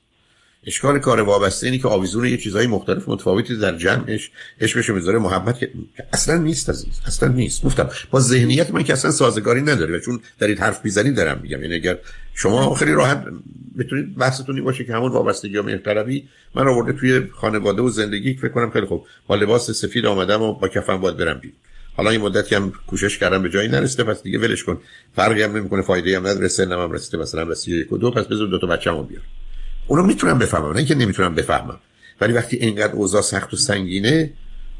اشکال کار وابسته اینی که آویزون یه چیزای مختلف متفاوتی در جمعش عشقشو میذاره محبت که اصلا نیست عزیز، اصلا نیست. گفتم با ذهنیت من که اصلا سازگاری نداره و چون در این حرف میزنی دارم میگم، یعنی اگر شما خیلی راحت بتونید بحثتونی باشه که همون وابستگیام احترابی من آورده توی خانواده و زندگی فکر کنم خیلی خوب با لباس سفید آمدم و با کفن باید برم بیرون. حالا این مدتی هم کوشش کردم به جایی نرسیده، پس دیگه ولش کن، فرقی هم نمیکنه، فایده ای هم نداره، سنم هم رسیده مثلا به سی و یک و دو، پس بذار دو تا بچه‌مو بیارم. اونو میتونم بفهمم، نه اینکه نمیتونم بفهمم، ولی وقتی اینقدر اوضاع سخت و سنگینه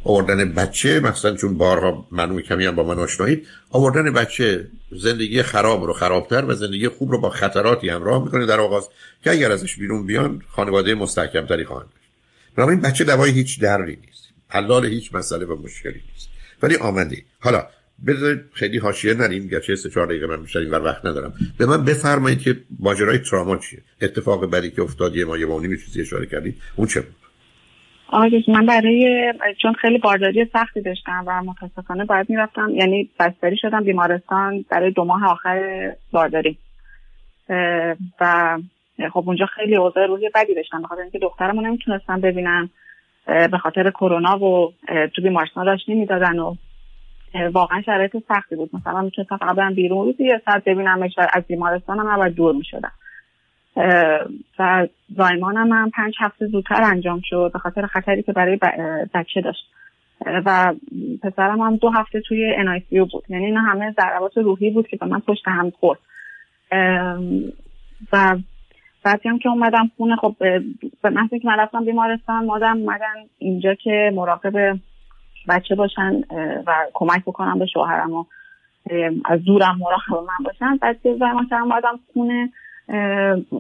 آوردن بچه، مثلا چون بارها منو کمی هم با من آشنایید، آوردن بچه زندگی خراب رو خرابتر و زندگی خوب رو با خطراتی همراه میکنه در آغاز که اگر ازش بیرون بیان خانواده مستحکمتری خواهند داشت. بنابراین بچه دوای هیچ دردی نیست، حلال هیچ مسئله و مشکلی نیست، ولی آمده. حالا بذارید خیلی حاشیه نریم، گرچه سه چهار دقیقه من بیشتر اینور وقت ندارم. به من بفرمایید که ماجرای تراما چیه؟ اتفاق بدی که افتاد یه ما یه ماونی چیزی اشاره کردید، اون چه بود؟ آره من برای چون خیلی بارداری سختی داشتم و متاسفانه باید میرفتم، یعنی بستری شدم بیمارستان برای دو ماه آخر بارداری و خب اونجا خیلی اوضاع روحی بدی داشتم، بخاطر اینکه دخترمو نمیتونستم ببینم به خاطر کرونا و تو بیمارستان راش نمیدادن و واقعا شرایط سختی بود. مثلا میتونستم فقط برم بیرون روزی یه ساعت ببینمش و از بیمارستانم نباید دور میشدم و زایمانم هم پنج هفته زودتر انجام شد به خاطر خطری که برای بچه داشت و پسرم هم دو هفته توی ان آی سی یو بود. یعنی اینا همه ضربات روحی بود که به من پشت هم خورد و بعدی هم که اومدم خونه، خب به محض اینکه من رفتم بیمارستان مادرم اومدن اینجا که مراقب بچه باشن و کمک بکنم به شوهرم و از دورم مراقب من باشن. بعد یه زمان که من اومدم خونه،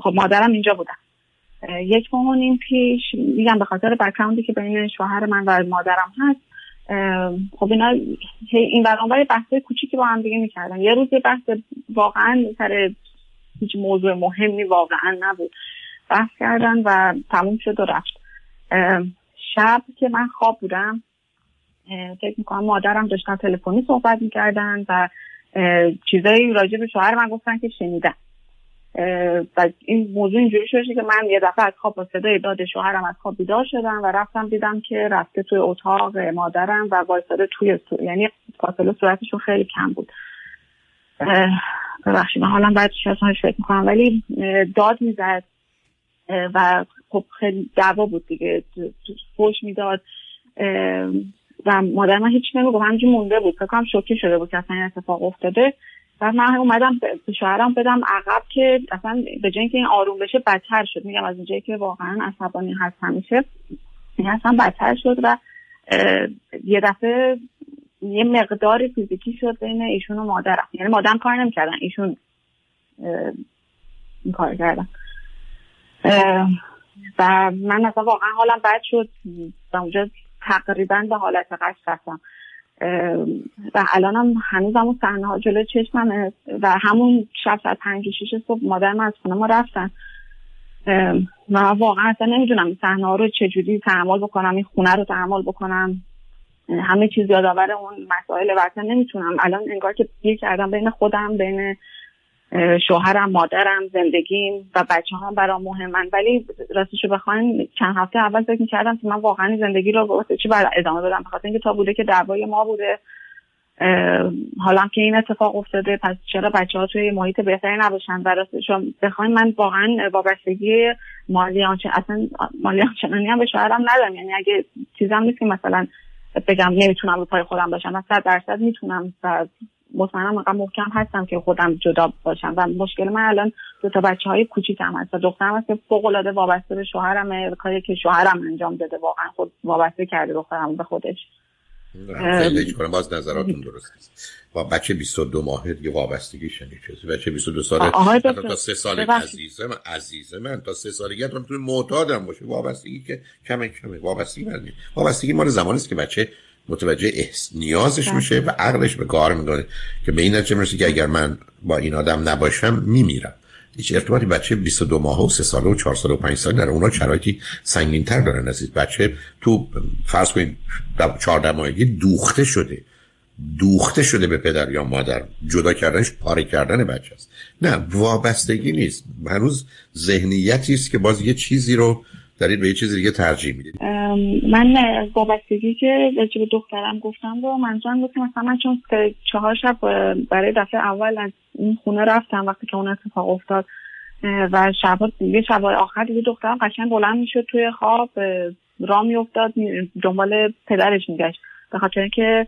خب مادرم اینجا بودن. یک ماه و نیم پیش میگم به خاطر بک‌گراندی که بین شوهر من و مادرم هست، خب اینا این برانبر بحثای کوچیکی با هم دیگه میکردن. یه روز یه بحث واقعا سر هیچ موضوع مهمی واقعا نبود بحث کردن و تموم شد و رفت. شب که من خواب بودم فکر میکنم مادرم داشتن تلفنی صحبت میکردن و چیزایی راجع به شوهر من گفتن که شنیدن و این موضوع اینجوری شد که من یه دفعه از خواب با صدای داد شوهرم از خواب بیدار شدم و رفتم دیدم که رفته توی اتاق مادرم و وایساده توی سو... یعنی فاصله صورتشون خیلی کم بود. ببخشید من حالا باید شاید فکر میکنم ولی داد میزد و خب خیلی دعوا بود دیگه، فحش میداد و مادر من هیچ نمیگفت، همینجوری مونده بود، فکر کنم شوکه شده بود که اصلا این اتفاق افتاده. بعد من اومدم به شوهرم بدم عقب که اصلا به جای اینکه این آروم بشه بدتر شد. میگم از اونجایی که واقعا عصبانی هست همیشه این اصلا بدتر شد و یه دفعه یه مقدار فیزیکی شد بین ایشون و مادرم، یعنی مادرم کار نمی‌کردن، ایشون این کار کردن و من اصلا واقعا حالم بد شد و اونجا تقریبا به حالت قشت رفتم و الانم هنوز همون صحنه ها جلو چشمم و همون شب ساعت پنج و شیش صبح مادرم از خونه ما رفتن و واقعا اصلا نمیدونم این صحنه ها رو چجوری تحمل بکنم، این خونه رو تحمل بکنم، همه چیز یادآور اون مسائل وقتا نمیتونم. الان انگار که گیر کردم بین خودم، بین شوهرم، مادرم، زندگیم و بچه هم برام مهمن، ولی راستشو بخواین چند هفته اول فکر می‌کردم که من واقعا زندگی رو واسه چی برای ادامه بدم، بخاطر اینکه تا بوده که دعوای ما بوده، حالا که این اتفاق افتاده پس چرا بچه‌ها توی محیط بهتری نباشن. و راستشو بخواین من واقعا وابستگی مالی آنچه اصلا مالی آنچنانی هم به شوهرم ندارم، یعنی اگه چیزام نیست که مثلا بگم نمیتونم رو پای خودم باشم، من صد درصد میتونم و مطمئنم واقعا محکم هستم که خودم جدا باشم. و مشکل من الان دو تا بچه‌های کوچیکم هست و دخترم هست که فوق‌العاده وابسته به شوهرمه، کاری که شوهرم انجام داده واقعا خود وابسته کرده دخترم به خودش. خیلی کنم باز نظراتون درست نیست. با بچه بیست و دو ماهه دیگه وابستگی شنی چیزی، بچه بیست و دو ساله تا سه سال عزیزه من عزیزه من تا سه سالگی هم میتونه معتادم باشه. وابستگی که کمه کمه وابستگی نداره. وابستگی مال زمانی است که بچه متوجه احس نیازش ده. میشه و عقلش به کار می‌کنه که به این نتیجه میرسه که اگر من با این آدم نباشم میمیرم. هیچ ارتباطی بچه بیست و دو ماهه و سه ساله و چهار ساله و پنج ساله در اونا شرایطی سنگین‌تر دارن عزیز. بچه تو فرض کنید چهارده ماهگی دوخته شده دوخته شده به پدر یا مادر، جدا کردنش پاره کردن بچه است، نه وابستگی نیست. هنوز ذهنیتی است که باز یه چیزی رو دارید به یه چیز دیگه ترجیح میدید. من وابستگی که به دخترم گفتم رو منظورم بود که مثلا من چون چهار شب برای دفعه اول از این خونه رفتم وقتی که اون اتفاق افتاد و شبا یه شبای آخر دیگه دخترم قشنگ بلند میشد توی خواب راه میافتاد دنبال پدرش میگشت، به خاطر اینکه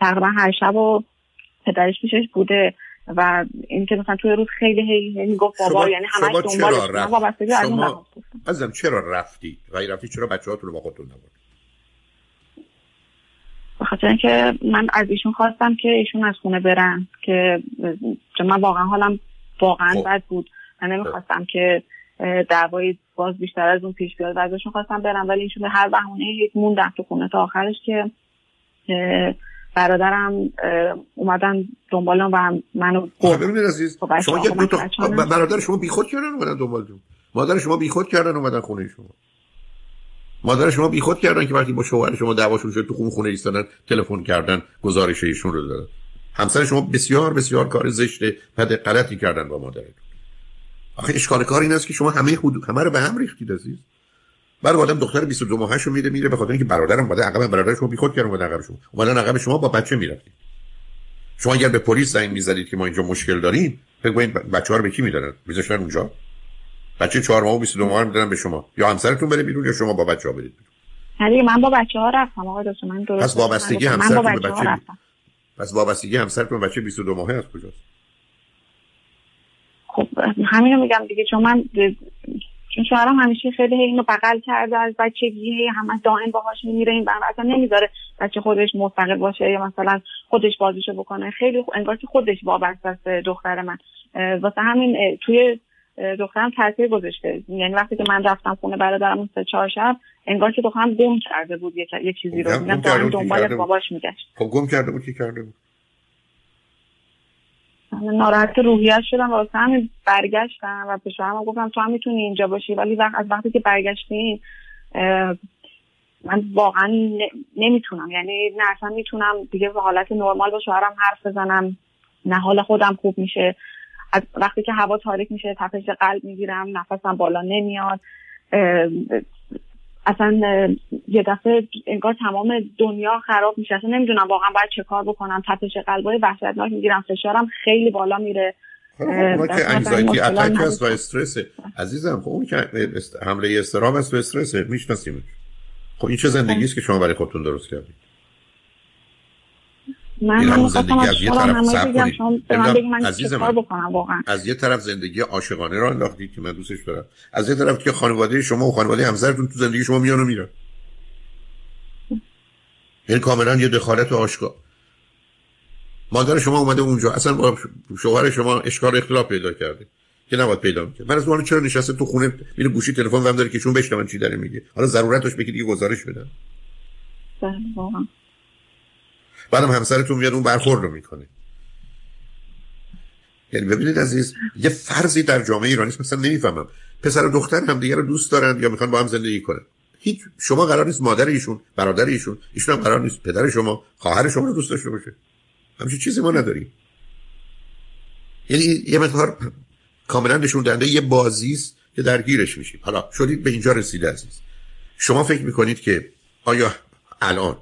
تقریبا هر شب و پدرش پیشش بوده و اینکه مثلا توی روز خیلی هی میگفت بابا، یعنی همش دنبال وابستگی از اون رفت. عزیزم چرا رفتی؟ غیر رفتی چرا بچه‌هاتون رو با خودتون نبردید؟ به خاطر اینکه من از ایشون خواستم که ایشون از خونه برن که چون من واقعا حالم واقعا بد بود. من نمیخواستم که دعوایی باز بیشتر از اون پیش بیاد و ازشون خواستم برم، ولی ایشون به هر بهونه‌ای موندن تو خونه تا آخرش که برادرم اومدن دنبالم و منو خب ببینید عزیز شما یه دوتا برادر شما بیخود کردن اومدن دنبالتون، مادر شما بیخود کردن اومدن خونه شما، مادر شما بیخود کردن که وقتی با شوهر شما دعواشون شد تو خون خونه ایستادن تلفن کردن گزارش ایشون رو دادن. همسر شما بسیار بسیار کار زشت بد غلطی کردن با مادرتون. آخه اشکال کار این است که شما همه حدود همه رو به هم ریختید عزیز. برو آدم دختر بیست و دو ماهه شو میره میره به خاطر اینکه برادرم بوده عقب برادرش رو بیخود کرد اومد عقب شما، اومدن عقب شما با بچه میرفتید. شما اگر به پلیس زنگ میزدید که ما اینجا مشکل داریم بگوین بچه‌ها رو به کی میدادن؟ میذاشتن اونجا. بچه چهار ماه و بیست و دو ماهه میدادن به شما، یا همسرتون بره بیرون یا شما با بچه‌ها برید بیرون. یعنی من با بچه‌ها رفتم آقا دوست من درست. پس وابستگی همسرتون به بچه بی... پس وابستگی همسرتون به بچه بیست و دو ماهه از کجاست؟ خب همینو میگم دیگه چون من چون شوهرم همیشه خیلی اینو بغل کرده از بچگی، همه دائم باهاش میره این برنامه، اصلا نمیذاره بچه خودش مستقل باشه یا مثلا خودش بازیشو بکنه، خیلی انگار که خودش وابسته است به دختر من. واسه همین توی دخترم تاثیر گذاشته، یعنی وقتی که من رفتم خونه برادرم سه چهار شب انگار که دخترم گم کرده بود یه, یه چیزی رو اینا دائم دنبال باباش میگشت. خب گم کرده بود چی کرده بود؟ من ناراحت روحیه‌اش شدم واسه همین برگشتم و به شوهرم گفتم تو هم میتونی اینجا باشی، ولی وقت از وقتی که برگشتیم من واقعا نمیتونم، یعنی نه اصلا میتونم دیگه به حالت نرمال با شوهرم حرف بزنم، نه حال خودم خوب میشه، از وقتی که هوا تاریک میشه تپش قلب میگیرم، نفسم بالا نمیاد، اصلا یه دفعه انگار تمام دنیا خراب میشه، اصلا نمیدونم واقعا باید چه کار بکنم، تپش قلبای وحشتناک میگیرم، فشارم خیلی بالا میره. اونا که انگزایتی اتک است و استرس عزیزم، خب اون که حمله اضطراب است و استرس میشناسیم. خب این چه زندگی است که شما برای خودتون درست کردید؟ من من زندگی از یه طرف صبر کنید عزیزم، از یه طرف زندگی عاشقانه را انداختید که من دوستش دارم، از یه طرف که خانواده شما و خانواده همسرتون تو زندگی شما میان و میرن، این کاملا یه دخالت عاشقانه. مادر شما اومده اونجا اصلا با شوهر شما اشکال اختلاف پیدا کرده، که نباید پیدا می‌کرد. من از اون چرا نشسته تو خونه میره گوشی تلفن زنگ داره که چون بشنوم چی داره میگه. حالا ضرورتش بگید دیگه گزارش بدن. بله واقعا. بعدم همسرتون میاد اون برخورد رو میکنه. یعنی ببینید عزیز، یه فرضی در جامعه ایرانی است، مثلا نمیفهمم پسر و دختر هم دیگه رو دوست دارن یا میخوان با هم زندگی کنن. هیچ شما قرار نیست مادر ایشون، برادر ایشون، ایشون هم قرار نیست پدر شما، خواهر شما رو دوست داشته باشه. همچین چیزی ما نداریم. یعنی یه مقدار کاملا نشون دهنده یه بازی است که درگیرش میشیم. حالا شدید به اینجا رسیده عزیز. شما فکر میکنید که آیا الان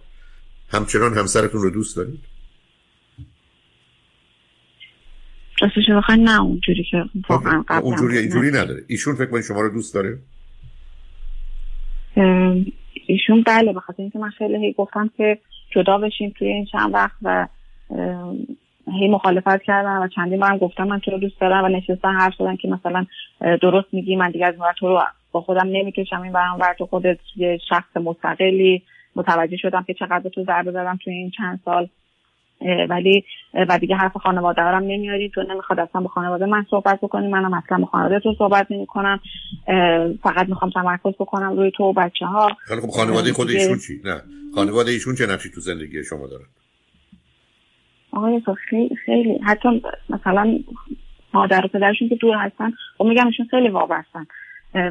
همچنان همسرتون رو دوست دارید؟ راستش واقعا نه، اونجوری که واقعا قبلا اونجوری اینجوری نداره. ایشون فکر می‌کنه شما رو دوست داره؟ ایشون بله، به خاطر اینکه من خیلی هی گفتم که جدا بشیم توی این چند وقت و هی مخالفت کردن و چندین بارم گفتم من تو رو دوست دارم و نشستن حرف زدن که مثلا درست میگی، من دیگه از این تو رو با خودم نمیکشم، این برام ور تو خودت یه شخص مستقلی. متوجه شدم که چقدر تو ضربه زدم توی این چند سال، ولی و دیگه حرف خانواده هارم نمیاری، تو نمیخواد اصلا با خانواده من صحبت بکنی، منم اصلا با خانواده تو صحبت نمیکنم، فقط میخوام تمرکز بکنم روی تو و بچه ها. خب خانواده خود ایشون چی؟ نه خانواده ایشون چه نقشی تو زندگی شما دارن؟ آقای صفری خیلی، حتی مثلا مادر و پدرشون که دور هستن و میگم ایشون خیلی وابستن،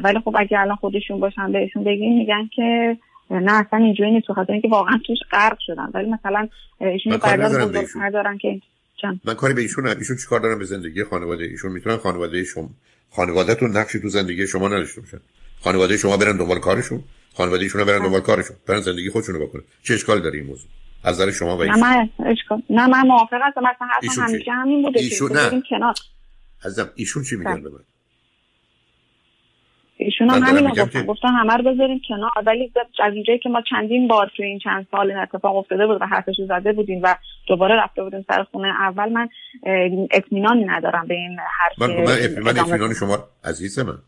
ولی خب اگه الان خودشون باشن بهشون بگین میگن که نه اصلا اینجوری نیست، بخاطر اینکه واقعا توش غرق شدن. ولی مثلا ایشون قرارداد بزرگتر دارن که جان من کاری به ایشون ندارم. ایشون چیکار دارن به زندگی خانواده ایشون؟ میتونن خانواده ایشون خانوادهتون نقشی تو زندگی شما نداشته باشن. خانواده شما برن دنبال کارشون، خانواده ایشون برن دنبال کارشون، برن زندگی خودشونو بکنن. چه اشکالی داره این موضوع از نظر شما و ایشون؟ نه اشکال، نه من موافقم. مثلا حرفم همیشه همین بوده که این کنار عزیزم ایشون چی میگن به من؟ ایشون هم همین رو گفتن همه رو بذاریم کنار، ولی از اینجایی که ما چندین بار توی این چند سال این اتفاق افتاده بود و حرفش رو زده بودیم و دوباره رفته بودیم سر خونه اول، من اطمینانی ندارم به این حرف. من, من اطمینان شما عزیز من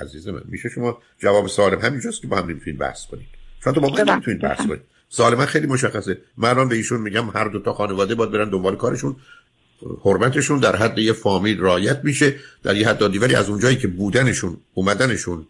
عزیز من میشه شما جواب سالم همینجاست که با هم نمیتونید بحث کنید، چون تو با من نمیتونید بحث کنید. سال من خیلی مشخصه، من الان به ایشون میگم هر دو تا خانواده باید برن دنبال کارشون، حرمتشون در حد یه فامیل رعایت میشه در یه حدی، ولی از اونجایی که بودنشون اومدنشون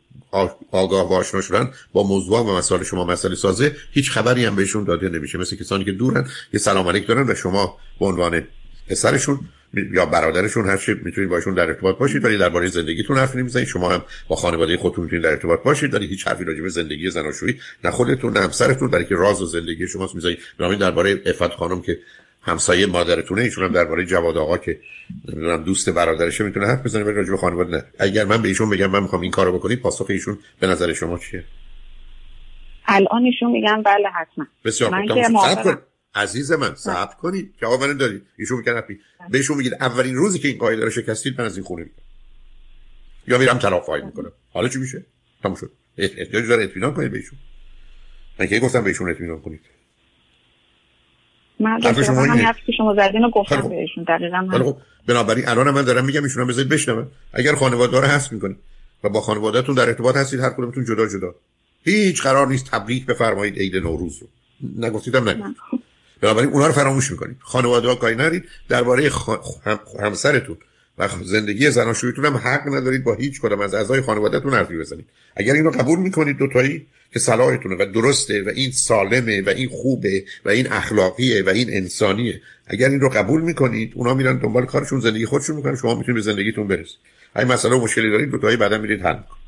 آگاه و آشنا شدن با موضوع و مسائل شما مسئله سازه، هیچ خبری هم بهشون داده نمیشه. مثل کسانی که دورن یه سلام علیک دارن و شما به عنوان پسرشون یا برادرشون هر چی میتونید باشون در ارتباط باشید، ولی درباره زندگیتون حرف نمیزنید. شما هم با خانواده خودتون میتونید در ارتباط باشید، ولی هیچ حرفی راجع به زندگی زناشویی نه خودتون نه همسرتون، در که راز و زندگی شماست میذارید. برنامه درباره عفت خانم که همسایه مادرتونه، ایشون هم درباره جواد آقا که نمیدونم دوست برادرشه میتونه حرف بزنه، ولی راجع به خانواده نه. اگر من به ایشون بگم من میخوام این کارو بکنید، پاسخ ایشون به نظر شما چیه؟ الان ایشون میگن بله حتما. بسیار خوب عزیز من، صبر کنید. جواب من دادید. ایشون میگن حتما. بهشون میگید اولین روزی که این قاعده رو شکستید من از این خونه میرم. یا میرم طلاق فایل میکنم. حالا چی میشه؟ تموم شد. احتیاج داره اطمینان کنید بهشون. من که گفتم بهشون اطمینان کنید. من همین حرفی که شما زدین رو گفتم بهشون دقیقاً همین. خب بنابراین الان من دارم میگم ایشونا بذارید بشنون. اگر خانواده رو حذف میکنید و با خانوادهتون در ارتباط هستید، هر کدومتون جدا جدا، هیچ قرار نیست تبریک بفرمایید عید نوروز رو، نگفتیدم نگید. بنابراین اونا رو فراموش میکنید، خانواده ها کاری ندارید، درباره خا... هم... همسرتون و زندگی زناشوییتون هم حق ندارید با هیچ کدوم از اعضای خانوادهتون حرفی بزنید. اگر اینو قبول میکنید دو تایی که صلاحتونه و درسته و این سالمه و این خوبه و این اخلاقیه و این انسانیه، اگر این رو قبول میکنید اونا میرن دنبال کارشون، زندگی خودشون میکنن، شما میتونید به زندگیتون برسید. اگه مسئله و مشکلی دارید دو تایی بعدا میرید حل میکنید.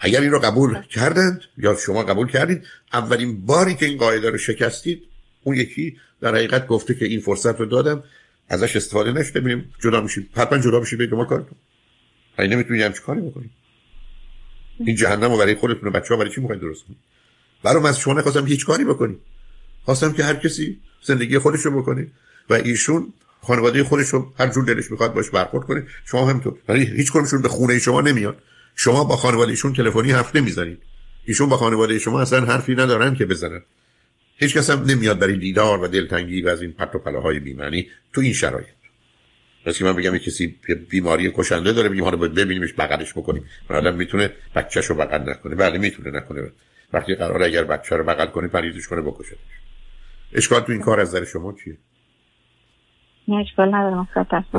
اگر این رو قبول کردند یا شما قبول کردید، اولین باری که این قاعده رو شکستید اون یکی در حقیقت گفته که این فرصت رو دادم ازش استفاده نشه، ببینیم جدا میشیم، حتما جدا میشیم. ببینید ما کارتون عین نمیتونید همچین کاری بکنید. این جهنمو برای خودتون و بچه‌ها برای چی می‌خواید درست کنید؟ برام از شما نخواستم هیچ کاری بکنید، خواستم که هر کسی زندگی خودش رو بکنه و ایشون خانواده خودش رو هر جور دلش می‌خواد باش برخورد کنه. شما همینطور، ولی هیچ کدومشون به خونه شما نمیاد، شما با خانواده ایشون تلفنی حرف نمیزنید، ایشون با خانواده شما اصلا حرفی ندارن که بزنن، هیچ کس هم نمیاد برای دیدار و دلتنگی و از این پرت و پلاهای بی‌معنی تو این شرایط. راستش من بگم کسی بیماری کشنده داره بگیم حالا ببینیمش بغلش بکنیم، آدم میتونه بچه‌شو بغل نکنه. بله میتونه نکنه، وقتی قراره اگر بچه رو بغل کنه پریدش کنه بکشتش. اشکال تو این کار از نظر شما چیه؟ نه اشکال ندارم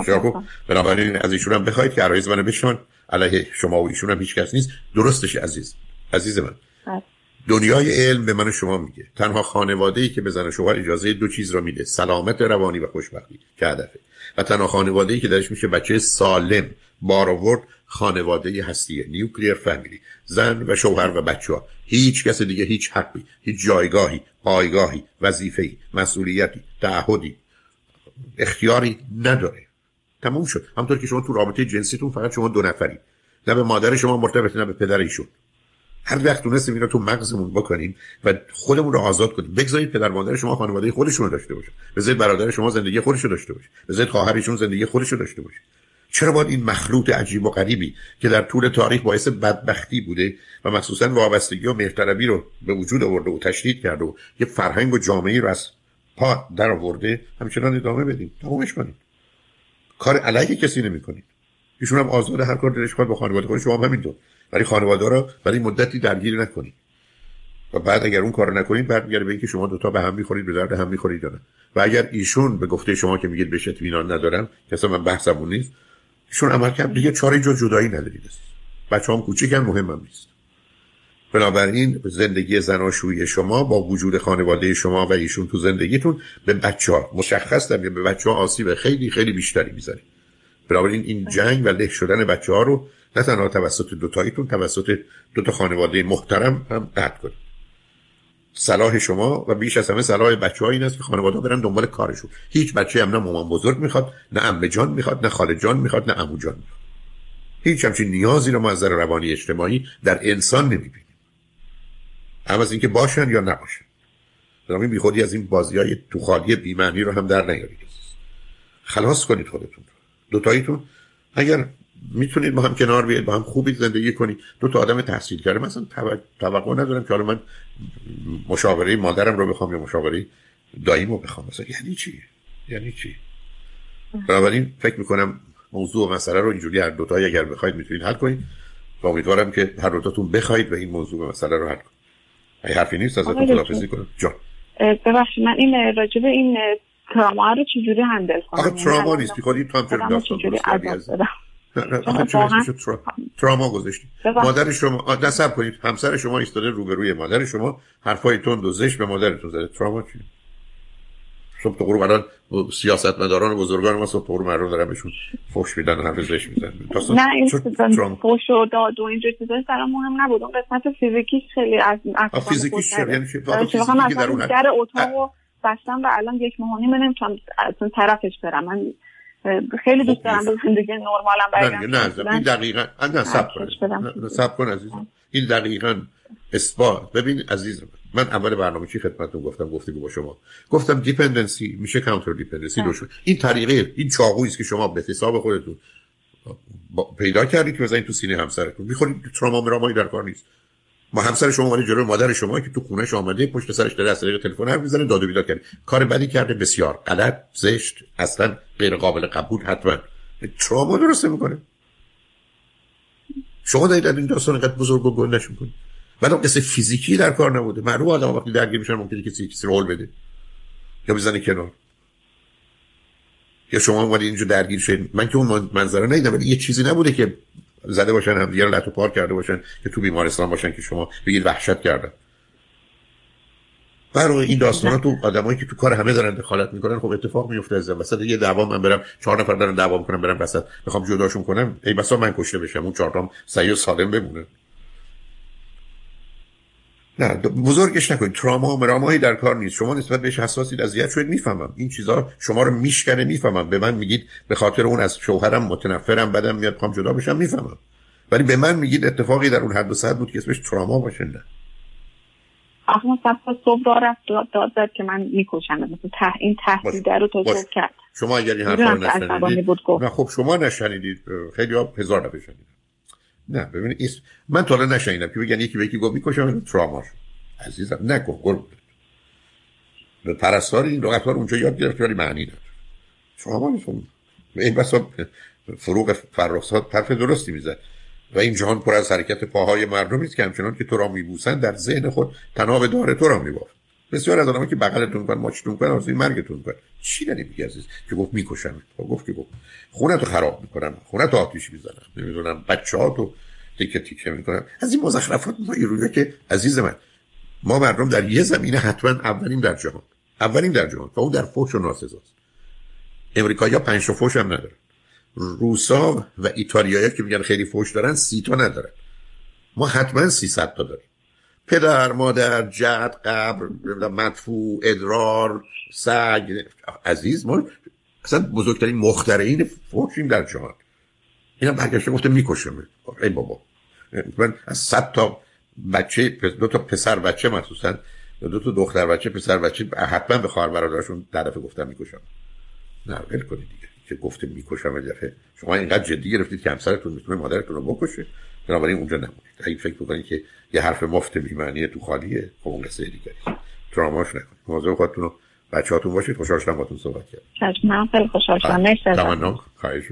خب. بنابراین از ایشون هم بخواید که عرایض منو بشون، علیه شما و ایشون هم هیچ کس نیست، درستش عزیز عزیز من بس. دنیای علم به من و شما میگه تنها خانواده‌ای که به زن و شوهر اجازه دو چیز را میده، سلامت روانی و خوشبختی که هدفه، و تنها خانواده‌ای که درش میشه بچه سالم بارآورد، خانواده هستیه، نیوکلیر فامیلی، زن و شوهر و بچه‌ها. هیچ کس دیگه هیچ حقی، هیچ جایگاهی، پایگاهی، وظیفه‌ای، مسئولیتی، تعهدی، اختیاری نداره. تموم شد. همونطور که شما تو رابطه جنسیتون فقط شما دو نفری، نه به مادر شما مرتبط نه به پدر ایشون. هر وقت تونستیم اینا تو مغزمون بکنیم و خودمون رو آزاد کنیم، بگذارید پدر مادر شما خانواده خودشون رو داشته باشه، بذارید برادر شما زندگی خودش رو داشته باشه، بذارید خواهرشون زندگی خودش رو داشته باشه. چرا باید این مخلوط عجیب و غریبی که در طول تاریخ باعث بدبختی بوده و مخصوصاً وابستگی و مهتربی رو به وجود آورده و تشدید کرده و یه فرهنگ و جامعه‌ای رو از پا در آورده، همچنان ادامه بدیم؟ تمومش کنید. کار علیه کسی نمی‌کنید. ایشون هم آزاد هر کار دلش خواهد با خانواده خودش، شما هم همینطور. برای خانواده را برای مدتی درگیر نکنید و بعد اگر اون کارو نکنید بعد میگه به اینکه شما دوتا به هم میخورید، به درد هم میخورید. نه و اگر ایشون به گفته شما که میگید بهش اطمینان ندارم، که اصلا من بحثمون نیست، ایشون عملکرد دیگه چاره جز جدایی ندارید. بچه‌ام کوچیکن، مهمم نیست. بنابراین زندگی زناشویی شما با وجود خانواده شما و ایشون تو زندگیتون به بچه‌ها مشخص در به بچه‌ها آسیب خیلی خیلی بیشتری می‌زنه. بنابراین این جنگ و له شدن بچه‌ها رو نه تنها توسط دوتاییتون، توسط دوتا خانواده محترم هم قطع کنید. صلاح شما و بیش از همه صلاح بچه‌ها این است که خانواده برن دنبال کارشون. هیچ بچه‌ای هم نه مامان بزرگ میخواد، نه عمه جان میخواد، نه خاله جان میخواد، نه عمو جان میخواد. هیچ همچین نیازی رو ما از نظر روانی اجتماعی در انسان نمیبینیم، هم از اینکه باشن یا نباشن. بنابراین بی خودی از این بازی‌های تو خالی بی معنی رو هم در نیارید. خلاص کنید خودتون رو. دوتاییتون اگر میتونید با هم کنار بیاید، با هم خوبی زندگی کنید. دو تا آدم تحصیل کرده، مثلا توقع ندارم که حالا من مشاوره مادرم رو بخوام یا مشاوره داییمو بخوام، مثلا یعنی چی؟ یعنی چی؟ بنابراین فکر میکنم موضوع و مسئله رو اینجوری هر دو تایی اگر بخواید میتونید حل کنید و امیدوارم که هر دو تاتون بخواید و این موضوع و مسئله رو حل کنید. اگه حرفی نیست ازتون خداحافظی کنم. جان ببخشید، من این راجبه این تروما رو چجوری هندل کنم؟ آخه تروما نیست، خودی تو هم تروما آخه چون ترا... تراما گذاشتی. مادر شما نصب کنید، همسر شما ایستاده روبروی مادر شما، حرفای تند و زشت به مادرتون زده. تراما چی؟ صبح تا غروب الان سیاستمداران و بزرگان ما صبح تا غروب مردم دارن بهشون فحش میدن و حرف زشت میزنن. نه این فحش و داد و اینجور چیزاش برام مهم نبود. اون قسمت فیزیکیش خیلی از اصلا فیزیکیش یعنی چی؟ در اون در اتاقو بستم و الان یک ماهونی نمیتونم اصلا طرفش برم. من خیلی دوست دارم به زندگی نرمالم برگردم. نه نه این دقیقاً نه صبر کن. صبر کن عزیزم. این دقیقاً اثبات. ببین عزیزم، من اول برنامه چی خدمتتون گفتم، گفتم با شما گفتم دیپندنسی میشه کانتر دیپندنسی دوش. این طریقه، این چاقویی است که شما به حساب خودتون پیدا کردید که بزنید تو سینه همسرتون. میخورید تروما مرامایی در کار نیست. ما همسر شما ولی جلوی مادر شما که تو خونه‌ش اومده پشت سرش داره از طریق تلفن حرف می‌زنه، داد و بیداد کرده، کار بدی کرده، بسیار غلط، زشت، اصلا غیر قابل قبول، حتما تروما درست می‌کنه. شما دارید از این داستان قد بزرگ و گندش می‌کنید. ولی قصه فیزیکی در کار نبوده. معلومه آدم وقتی درگیر میشن ممکنه کسی کسی رو هول بده یا بزنه کنار. یا شما وقتی اینجوری درگیر شید، من که اون منظره ندیدم، ولی یه چیزی نبوده که زده باشن، هم دیگه رو لطو پار کرده باشن، که تو بیمارستان باشن که شما بگید وحشت کردن. برای این داستانا تو آدمایی که تو کار همه دارن دخالت میکنن، خب اتفاق میفته. از وسط یه دعوا من برم چهار نفر دارن دعوا میکنن، برم وسط بخوام جداشون کنم، ای بسا من کشته بشم، اون چهار تام سعی و سالم بمونه. نه بزرگش نکنید. تروما و مرامایی در کار نیست. شما نسبت بهش حساسید، اذیت شدید، میفهمم. این چیزا شما رو میشکنه، میفهمم. به من میگید به خاطر اون از شوهرم متنفرم، بدم میاد، میخوام جدا بشم، میفهمم. ولی به من میگید اتفاقی در اون حد و ساعت بود که اسمش تروما باشه؟ نه. آخه من صبح صبح رفت داد زد که من میکشم، مثلا ته این تهدید رو توجیه کرد. شما اگر این حرفا رو نشنیدید، نه خب شما نشنیدید، خیلی‌ها هزار دفعه شنیدید. نه ببینید ایست. من تا الان نشنیدم که بگن یکی به یکی گفت میکشم تروما شد. عزیزم نگو قربونت. به پرستار این لغت‌ها رو اونجا یاد گرفت ولی معنی نداره. تروما نیستم. این بسا فروغ فرخزاد طرف درستی میزد. و این جهان پر از حرکت پاهای مردم نیست که همچنان که تو را میبوسن در ذهن خود تناب داره تو را میبافت. بسیار از آدمایی که بغلتون میکنن، ماچتون میکنن، واسه مرگتون میکنن. چی داری میگی عزیز؟ که گفت میکشن، گفت که گفت خونتو خراب میکنم، خونتو آتیش میزنم، نمیدونم بچه‌هاتو تیکه تیکه میکنم. از این مزخرفات ما ایرونیه که عزیز من، ما مردم در یه زمینه حتما اولیم در جهان، اولیم در جهان، و اون در فحش و ناسزاست. امریکایی‌ها پنج تا فحش هم ندارن. روسا و ایتالیایی‌ها که میگن خیلی فحش دارن، سی تا ندارن. ما حتما سیصد تا داریم. پدر، مادر، جد، قبر، مدفوع، ادرار، سگ. عزیز ما اصلا بزرگترین مخترعین فحشیم در جهان. اینا برگشته گفته میکشم. ای بابا، من از صد تا بچه، دو تا پسر بچه مخصوصا، دو تا دختر بچه، پسر بچه، حتما به خواهر برادرشون در دفعه گفتم میکشم. نه ول کنید دیگه که گفته میکشم. دفعه شما اینقدر جدی گرفتید که همسرتون میتونه مادرتون رو بکشه، بنابراین اونجا نمونید. اگه فکر بکنید که یه حرف مفت بی معنی تو خالیه، خب اون قصه دیگه است. تراماش نکنید، مواظب خودتون و بچه‌هاتون باشید. خوشحال شدم باهاتون صحبت کردم. خیلی خوشحال شدم. مرسی. تمام. خواهش.